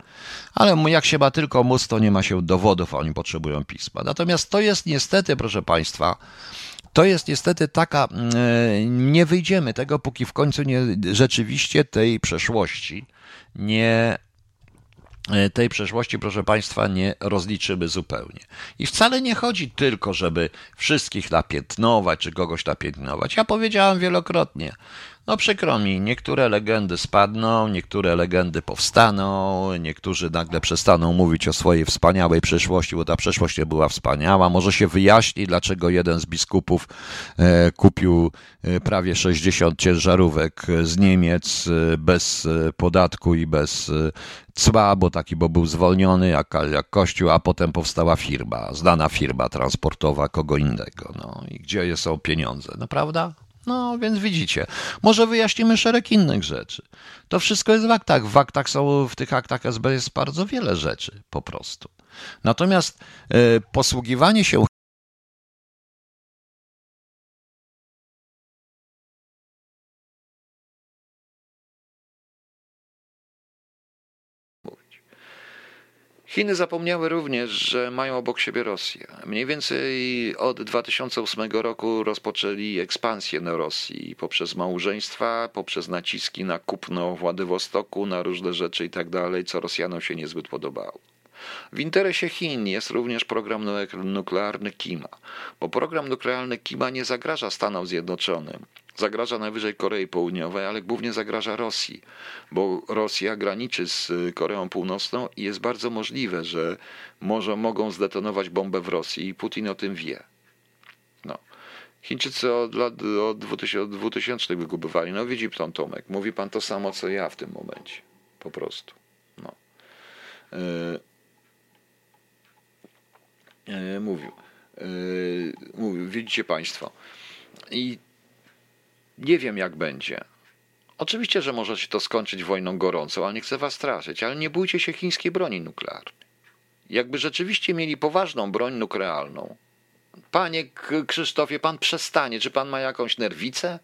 Ale jak się ma tylko mózg, to nie ma się dowodów, a oni potrzebują pisma. Natomiast to jest niestety, proszę Państwa, to jest niestety taka, nie wyjdziemy tego, póki w końcu nie, rzeczywiście tej przeszłości, proszę Państwa, nie rozliczymy zupełnie. I wcale nie chodzi tylko, żeby wszystkich napiętnować, czy kogoś napiętnować. Ja powiedziałem wielokrotnie, no przykro mi, niektóre legendy spadną, niektóre legendy powstaną, niektórzy nagle przestaną mówić o swojej wspaniałej przeszłości, bo ta przeszłość nie była wspaniała. Może się wyjaśni, dlaczego jeden z biskupów kupił prawie 60 ciężarówek z Niemiec bez podatku i bez cła, bo był zwolniony jak Kościół, a potem powstała firma, znana firma transportowa kogo innego. No i gdzie są pieniądze, no prawda? No, więc widzicie, może wyjaśnimy szereg innych rzeczy. To wszystko jest w aktach. W tych aktach SB jest bardzo wiele rzeczy, po prostu. Natomiast posługiwanie się Chiny zapomniały również, że mają obok siebie Rosję. Mniej więcej od 2008 roku rozpoczęli ekspansję na Rosji poprzez małżeństwa, poprzez naciski na kupno Władywostoku, na różne rzeczy i tak dalej, co Rosjanom się niezbyt podobało. W interesie Chin jest również program nuklearny Kima, bo program nuklearny Kima nie zagraża Stanom Zjednoczonym. Zagraża najwyżej Korei Południowej, ale głównie zagraża Rosji, bo Rosja graniczy z Koreą Północną i jest bardzo możliwe, że mogą zdetonować bombę w Rosji i Putin o tym wie. No. Chińczycy od 2000 wygubywali. No widzi pan Tomek, mówi pan to samo co ja w tym momencie. Po prostu. No. Mówił. Widzicie Państwo. I nie wiem jak będzie. Oczywiście, że może się to skończyć wojną gorącą, ale nie chcę was straszyć, ale nie bójcie się chińskiej broni nuklearnej. Jakby rzeczywiście mieli poważną broń nuklearną, panie Krzysztofie, pan przestanie, czy pan ma jakąś nerwicę?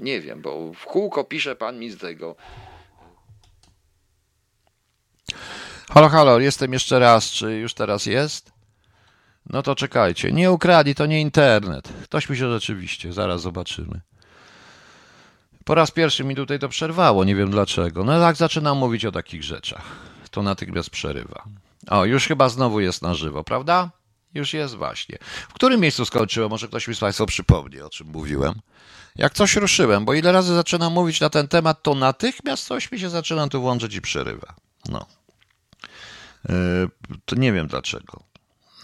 Nie wiem, bo w kółko pisze pan mi z tego. Halo, halo, jestem jeszcze raz, czy już teraz jest? No to czekajcie, nie ukradli, to nie internet. Ktoś mi się rzeczywiście, zaraz zobaczymy. Po raz pierwszy mi tutaj to przerwało, nie wiem dlaczego. No tak zaczynam mówić o takich rzeczach. To natychmiast przerywa. O, już chyba znowu jest na żywo, prawda? Już jest właśnie. W którym miejscu skończyłem? Może ktoś mi z Państwa przypomnie, o czym mówiłem. Jak coś ruszyłem, bo ile razy zaczynam mówić na ten temat, to natychmiast coś mi się zaczyna tu włączyć i przerywa. No. To nie wiem dlaczego.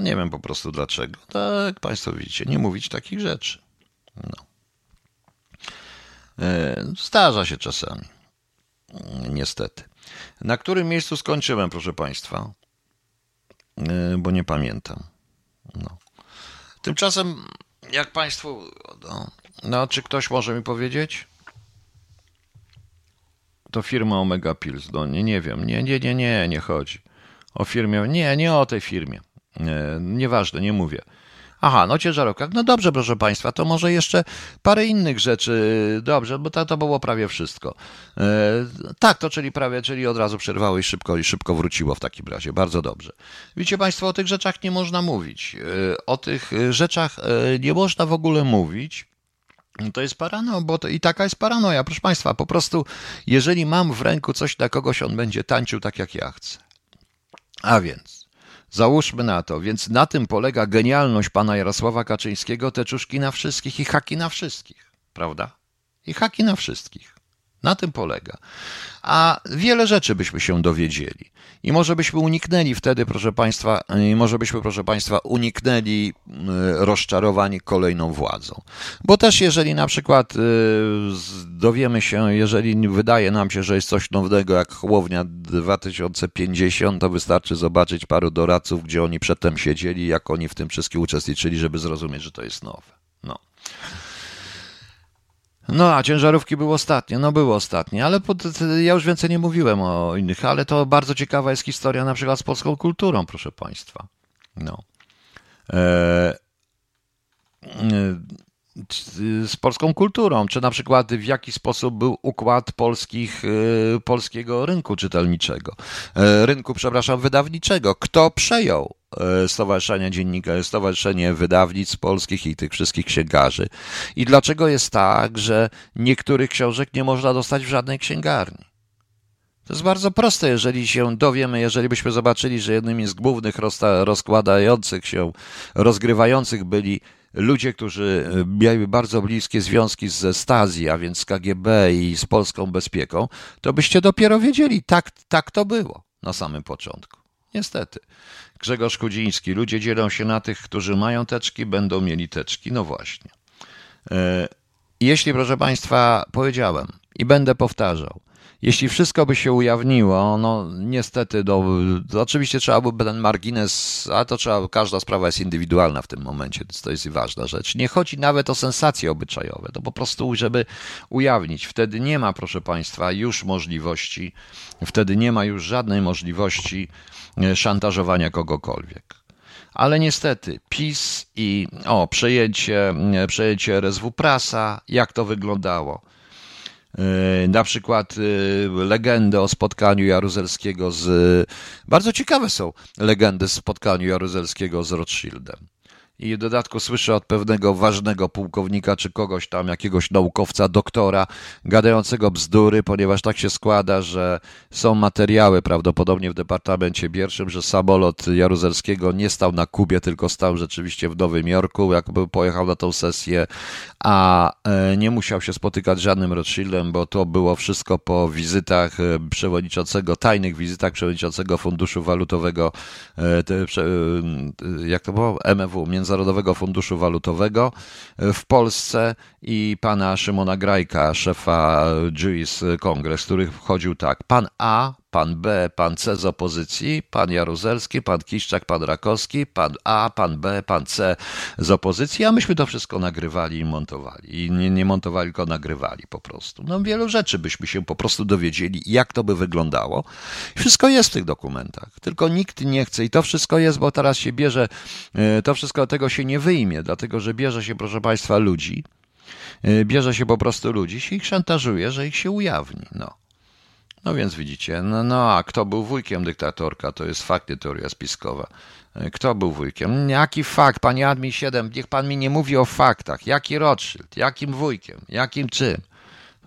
Nie wiem po prostu dlaczego. Tak, Państwo widzicie, nie mówić takich rzeczy. No. Zdarza się czasami. Niestety. Na którym miejscu skończyłem, proszę Państwa? Bo nie pamiętam. No. Tymczasem, jak Państwo... No, czy ktoś może mi powiedzieć? To firma Omega Pills. No, nie wiem. Nie chodzi. O firmie... Nie o tej firmie. Nieważne, nie mówię. Aha, no ciężarówka. No dobrze, proszę Państwa, to może jeszcze parę innych rzeczy. Dobrze, bo to było prawie wszystko. Tak, to czyli od razu przerwało i szybko wróciło w takim razie. Bardzo dobrze. Widzicie Państwo, o tych rzeczach nie można mówić. O tych rzeczach nie można w ogóle mówić. To jest paranoja, i taka jest paranoja. Proszę Państwa, po prostu jeżeli mam w ręku coś dla kogoś, on będzie tańczył tak, jak ja chcę. A więc załóżmy na to, więc na tym polega genialność pana Jarosława Kaczyńskiego, te czuszki na wszystkich i haki na wszystkich, prawda? I haki na wszystkich, Na tym polega. A wiele rzeczy byśmy się dowiedzieli. I może byśmy uniknęli wtedy, proszę Państwa, uniknęli rozczarowań kolejną władzą. Bo też jeżeli na przykład dowiemy się, jeżeli wydaje nam się, że jest coś nowego jak Chłownia 2050, to wystarczy zobaczyć paru doradców, gdzie oni przedtem siedzieli, jak oni w tym wszystkim uczestniczyli, żeby zrozumieć, że to jest nowe. No. No a ciężarówki były ostatnie, ale ja już więcej nie mówiłem o innych, ale to bardzo ciekawa jest historia na przykład z polską kulturą, proszę Państwa. No. Z polską kulturą, czy na przykład w jaki sposób był układ polskiego rynku czytelniczego, wydawniczego, kto przejął Stowarzyszenie Wydawnictw Polskich i tych wszystkich księgarzy i dlaczego jest tak, że niektórych książek nie można dostać w żadnej księgarni. To jest bardzo proste, jeżeli się dowiemy, jeżeli byśmy zobaczyli, że jednymi z głównych rozkładających się, rozgrywających byli ludzie, którzy mieli bardzo bliskie związki ze Stasi, a więc z KGB i z polską bezpieką, to byście dopiero wiedzieli, tak to było na samym początku. Niestety. Grzegorz Kudziński, ludzie dzielą się na tych, którzy mają teczki, będą mieli teczki. No właśnie. Jeśli, proszę Państwa, powiedziałem i będę powtarzał, jeśli wszystko by się ujawniło, no niestety, to oczywiście trzeba byłby ten margines, a to trzeba, każda sprawa jest indywidualna w tym momencie, więc to jest ważna rzecz. Nie chodzi nawet o sensacje obyczajowe, to po prostu, żeby ujawnić. Wtedy nie ma, proszę Państwa, już możliwości, żadnej możliwości szantażowania kogokolwiek. Ale niestety PiS i przejęcie RSW Prasa, jak to wyglądało. Na przykład legendę o spotkaniu Jaruzelskiego z... Bardzo ciekawe są legendy o spotkaniu Jaruzelskiego z Rothschildem. I w dodatku słyszę od pewnego ważnego pułkownika czy kogoś tam, jakiegoś naukowca, doktora, gadającego bzdury, ponieważ tak się składa, że są materiały prawdopodobnie w Departamencie I, że samolot Jaruzelskiego nie stał na Kubie, tylko stał rzeczywiście w Nowym Jorku, jakby pojechał na tą sesję, a nie musiał się spotykać z żadnym Rothschildem, bo to było wszystko po wizytach przewodniczącego, tajnych wizytach przewodniczącego Funduszu Walutowego, jak to było? MFW, Międzynarodowego Funduszu Walutowego w Polsce i pana Szymona Grajka, szefa Jewish Congress, który wchodził tak, pan A, pan B, pan C z opozycji, pan Jaruzelski, pan Kiszczak, pan Rakowski, pan A, pan B, pan C z opozycji, a myśmy to wszystko nagrywali i montowali. I nie montowali, tylko nagrywali po prostu. No wielu rzeczy byśmy się po prostu dowiedzieli, jak to by wyglądało. Wszystko jest w tych dokumentach, tylko nikt nie chce i to wszystko jest, bo teraz się bierze, to wszystko tego się nie wyjmie, dlatego że bierze się, proszę Państwa, ludzi, bierze się po prostu ludzi i ich szantażuje, że ich się ujawni, no. No więc widzicie, a kto był wujkiem dyktatorka, to jest faktycznie teoria spiskowa. Kto był wujkiem? Jaki fakt? Panie Admin 7, niech pan mi nie mówi o faktach. Jaki Rothschild? Jakim wujkiem? Jakim czym?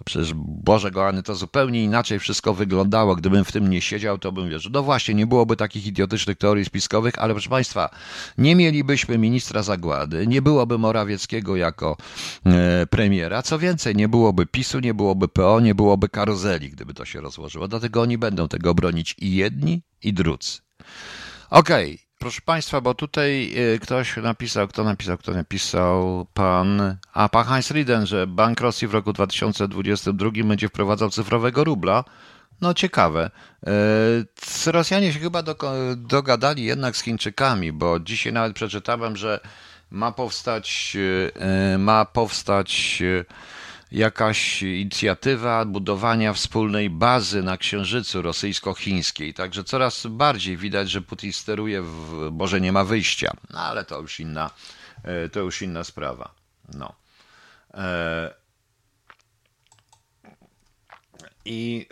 Przecież, Boże kochany, to zupełnie inaczej wszystko wyglądało. Gdybym w tym nie siedział, to bym wierzył. No właśnie, nie byłoby takich idiotycznych teorii spiskowych, ale proszę Państwa, nie mielibyśmy ministra zagłady, nie byłoby Morawieckiego jako premiera. Co więcej, nie byłoby PiS-u, nie byłoby PO, nie byłoby karuzeli, gdyby to się rozłożyło. Dlatego oni będą tego bronić i jedni, i drudzy. Okej, proszę Państwa, bo tutaj ktoś napisał, pan Heinz Rieden, że Bank Rosji w roku 2022 będzie wprowadzał cyfrowego rubla. No ciekawe. Rosjanie się chyba dogadali jednak z Chińczykami, bo dzisiaj nawet przeczytałem, że ma powstać jakaś inicjatywa budowania wspólnej bazy na Księżycu rosyjsko-chińskiej. Także coraz bardziej widać, że Putin steruje, może nie ma wyjścia, no, ale to już inna sprawa. No. I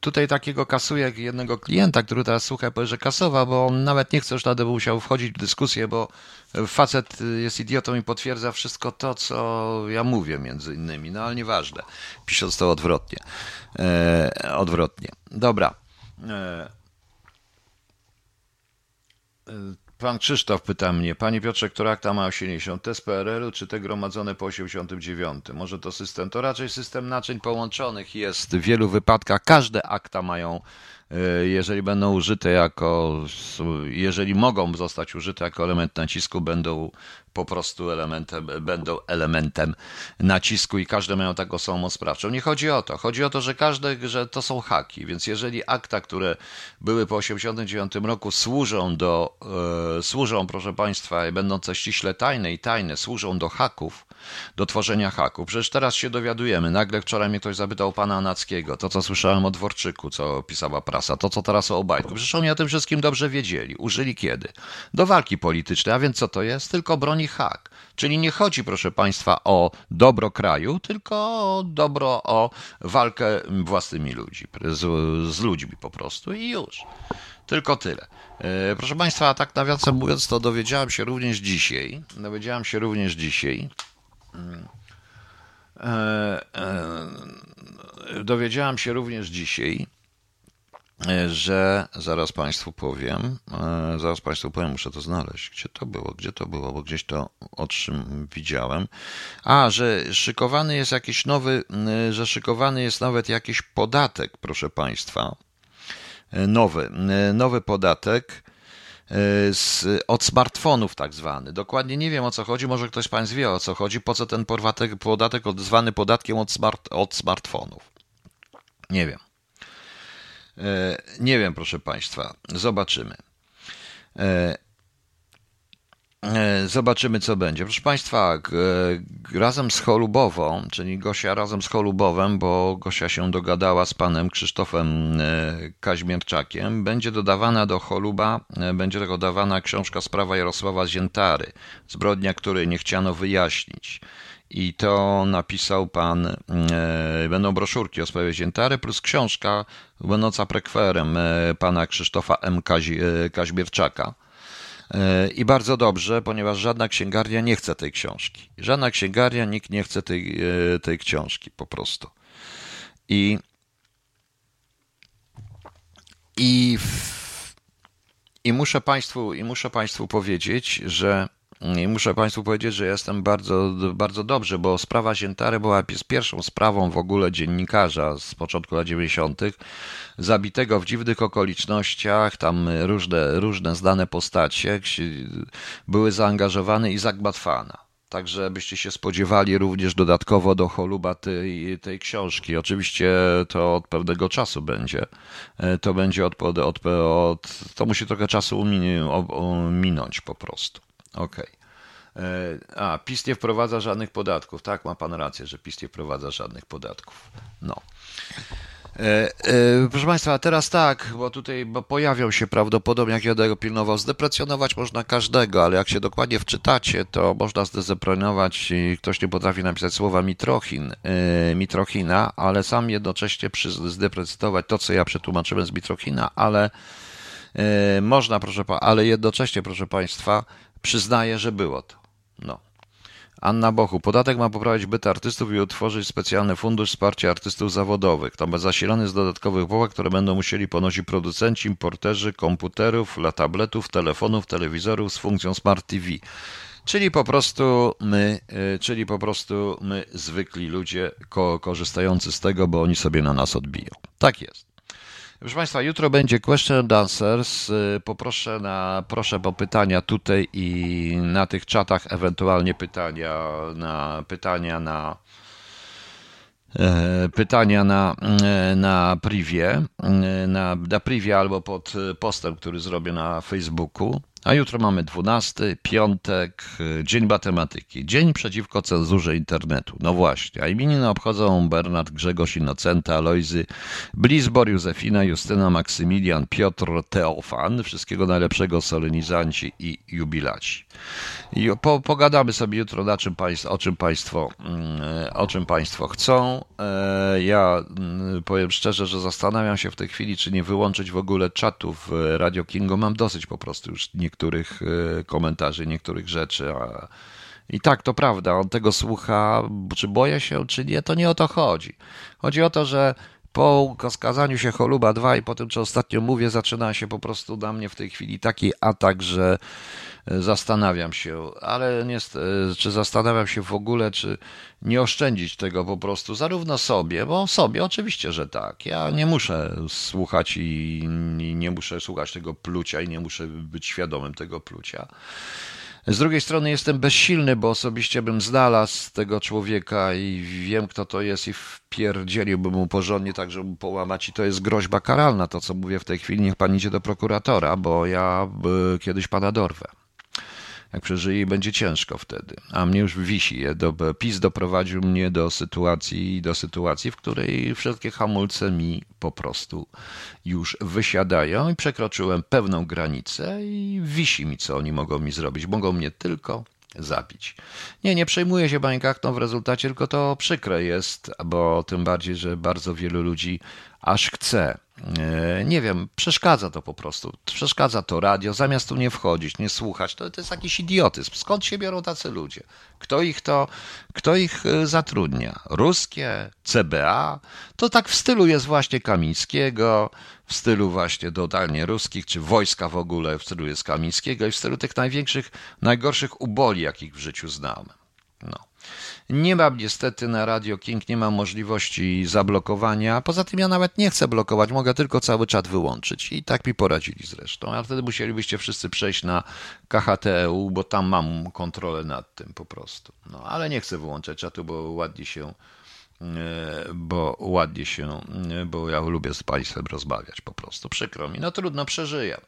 tutaj takiego kasuje jednego klienta, który teraz słucha, powie, że kasowa, bo on nawet nie chce już nawet musiał wchodzić w dyskusję, bo facet jest idiotą i potwierdza wszystko to, co ja mówię między innymi, no ale nieważne, pisząc to odwrotnie. Dobra. Pan Krzysztof pyta mnie, panie Piotrze, która akta ma 80? Te z PRL-u czy te gromadzone po 89? Może to system? To raczej system naczyń połączonych jest w wielu wypadkach. Każde akta mają, jeżeli będą użyte jako, jeżeli mogą zostać użyte jako element nacisku, będą po prostu elementem nacisku i każde mają taką samą moc sprawczą. Nie chodzi o to. Chodzi o to, że każde, że to są haki, więc jeżeli akta, które były po 89 roku służą do, służą, proszę Państwa, będące ściśle tajne i tajne, służą do haków, do tworzenia haków. Przecież teraz się dowiadujemy. Nagle wczoraj mnie ktoś zapytał pana Anackiego, to co słyszałem o Dworczyku, co pisała prasa, to co teraz o Obajtku. Przecież oni o tym wszystkim dobrze wiedzieli. Użyli kiedy? Do walki politycznej. A więc co to jest? Tylko broni hak. Czyli nie chodzi, proszę Państwa, o dobro kraju, tylko o dobro, o walkę własnymi ludzi, z ludźmi po prostu i już. Tylko tyle. Proszę Państwa, tak nawiasem mówiąc, to dowiedziałem się również dzisiaj. Że zaraz Państwu powiem, muszę to znaleźć, gdzie to było, bo gdzieś to o czym widziałem, że szykowany jest jakiś nowy, że szykowany jest nawet jakiś podatek, proszę Państwa, nowy podatek od smartfonów tak zwany. Dokładnie nie wiem o co chodzi, może ktoś z Państwa wie o co chodzi, po co ten podatek zwany podatkiem od smartfonów. Nie wiem, proszę Państwa. Zobaczymy, co będzie. Proszę Państwa, razem z Cholubową, czyli Gosia razem z Cholubowem, bo Gosia się dogadała z panem Krzysztofem Kaźmierczakiem, będzie dodawana do Choluba, będzie dodawana książka Sprawa Jarosława Ziętary, zbrodnia, której nie chciano wyjaśnić. I to napisał pan, będą broszurki o sprawie Ziętary plus książka będąca prekwerem pana Krzysztofa M. Kaźmierczaka. I bardzo dobrze, ponieważ żadna księgarnia nie chce tej książki. Żadna księgarnia, nikt nie chce tej książki po prostu. I muszę Państwu powiedzieć, że jestem bardzo, bardzo dobrze, bo sprawa Ziętary była pierwszą sprawą w ogóle dziennikarza z początku lat 90. zabitego w dziwnych okolicznościach, tam różne znane postacie były zaangażowane i zagmatwane. Także byście się spodziewali również dodatkowo do Choluba tej książki. Oczywiście to od pewnego czasu będzie. To będzie to musi trochę czasu minąć po prostu. Okej. PiS nie wprowadza żadnych podatków. Tak, ma pan rację, że PiS nie wprowadza żadnych podatków. No. Proszę Państwa, teraz tak, bo tutaj pojawią się prawdopodobnie, jak ja tego pilnował, zdeprecjonować można każdego, ale jak się dokładnie wczytacie, to można zdeprecjonować, ktoś nie potrafi napisać słowa Mitrochina, ale sam jednocześnie zdeprecjonować to, co ja przetłumaczyłem z Mitrochina, ale można, ale jednocześnie, proszę Państwa, przyznaję, że było to. No. Anna Bochu. Podatek ma poprawić byt artystów i utworzyć specjalny fundusz wsparcia artystów zawodowych. To będzie zasilany z dodatkowych opłat, które będą musieli ponosić producenci, importerzy komputerów, tabletów, telefonów, telewizorów z funkcją Smart TV. Czyli po prostu my zwykli ludzie korzystający z tego, bo oni sobie na nas odbiją. Tak jest. Proszę Państwa, jutro będzie Question Dancers. Proszę o pytania tutaj i na tych czatach, ewentualnie pytania na privie albo pod postem, który zrobię na Facebooku. A jutro mamy 12, piątek, Dzień Matematyki. Dzień przeciwko cenzurze internetu. No właśnie, a imieniny obchodzą Bernard, Grzegorz, Inocenta, Alojzy, Blizbor, Józefina, Justyna, Maksymilian, Piotr, Teofan. Wszystkiego najlepszego, solenizanci i jubilaci. I pogadamy sobie jutro, o czym Państwo chcą. Ja powiem szczerze, że zastanawiam się w tej chwili, czy nie wyłączyć w ogóle czatów Radio Kingo. Mam dosyć po prostu już niektórych komentarzy, niektórych rzeczy. I tak, to prawda, on tego słucha, czy boję się, czy nie, to nie o to chodzi. Chodzi o to, że Po skazaniu się Choluba 2 i po tym, co ostatnio mówię, zaczyna się po prostu na mnie w tej chwili taki atak, że zastanawiam się, ale nie, czy zastanawiam się w ogóle, czy nie oszczędzić tego po prostu zarówno sobie, bo sobie oczywiście, że tak. Ja nie muszę słuchać i nie muszę słuchać tego plucia i nie muszę być świadomym tego plucia. Z drugiej strony jestem bezsilny, bo osobiście bym znalazł tego człowieka i wiem, kto to jest i wpierdzieliłbym mu porządnie tak, żeby mu połamać i to jest groźba karalna, to co mówię w tej chwili, niech pan idzie do prokuratora, bo ja kiedyś pana dorwę. Jak przeżyję i będzie ciężko wtedy, a mnie już wisi. PiS doprowadził mnie do sytuacji, w której wszelkie hamulce mi po prostu już wysiadają i przekroczyłem pewną granicę i wisi mi, co oni mogą mi zrobić. Mogą mnie tylko zabić. Nie przejmuję się bańkachtą w rezultacie, tylko to przykre jest, bo tym bardziej, że bardzo wielu ludzi aż chce. Nie wiem, przeszkadza to po prostu. Przeszkadza to radio, zamiast tu nie wchodzić, nie słuchać. To jest jakiś idiotyzm. Skąd się biorą tacy ludzie? Kto ich zatrudnia? Ruskie, CBA? To tak w stylu jest właśnie Kamińskiego, w stylu właśnie totalnie ruskich, czy wojska w ogóle, w stylu jest Kamińskiego i w stylu tych największych, najgorszych uboli, jakich w życiu znałem. No. Nie mam niestety na Radio King, nie mam możliwości zablokowania. Poza tym ja nawet nie chcę blokować, mogę tylko cały czat wyłączyć. I tak mi poradzili zresztą. A wtedy musielibyście wszyscy przejść na KHTEU, bo tam mam kontrolę nad tym po prostu. No, ale nie chcę wyłączać czatu, bo ja lubię z Państwem rozmawiać po prostu. Przykro mi. No trudno, przeżyję.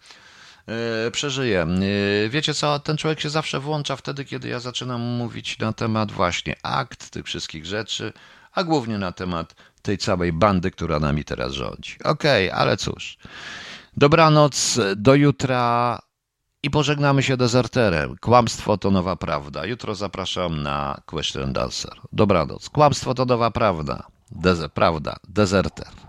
Wiecie co, ten człowiek się zawsze włącza wtedy, kiedy ja zaczynam mówić na temat właśnie akt, tych wszystkich rzeczy, a głównie na temat tej całej bandy, która nami teraz rządzi. Okej, ale cóż. Dobranoc, do jutra i pożegnamy się dezerterem. Kłamstwo to nowa prawda. Jutro zapraszam na Question Dancer. Dobranoc. Kłamstwo to nowa prawda. Prawda. Dezerter.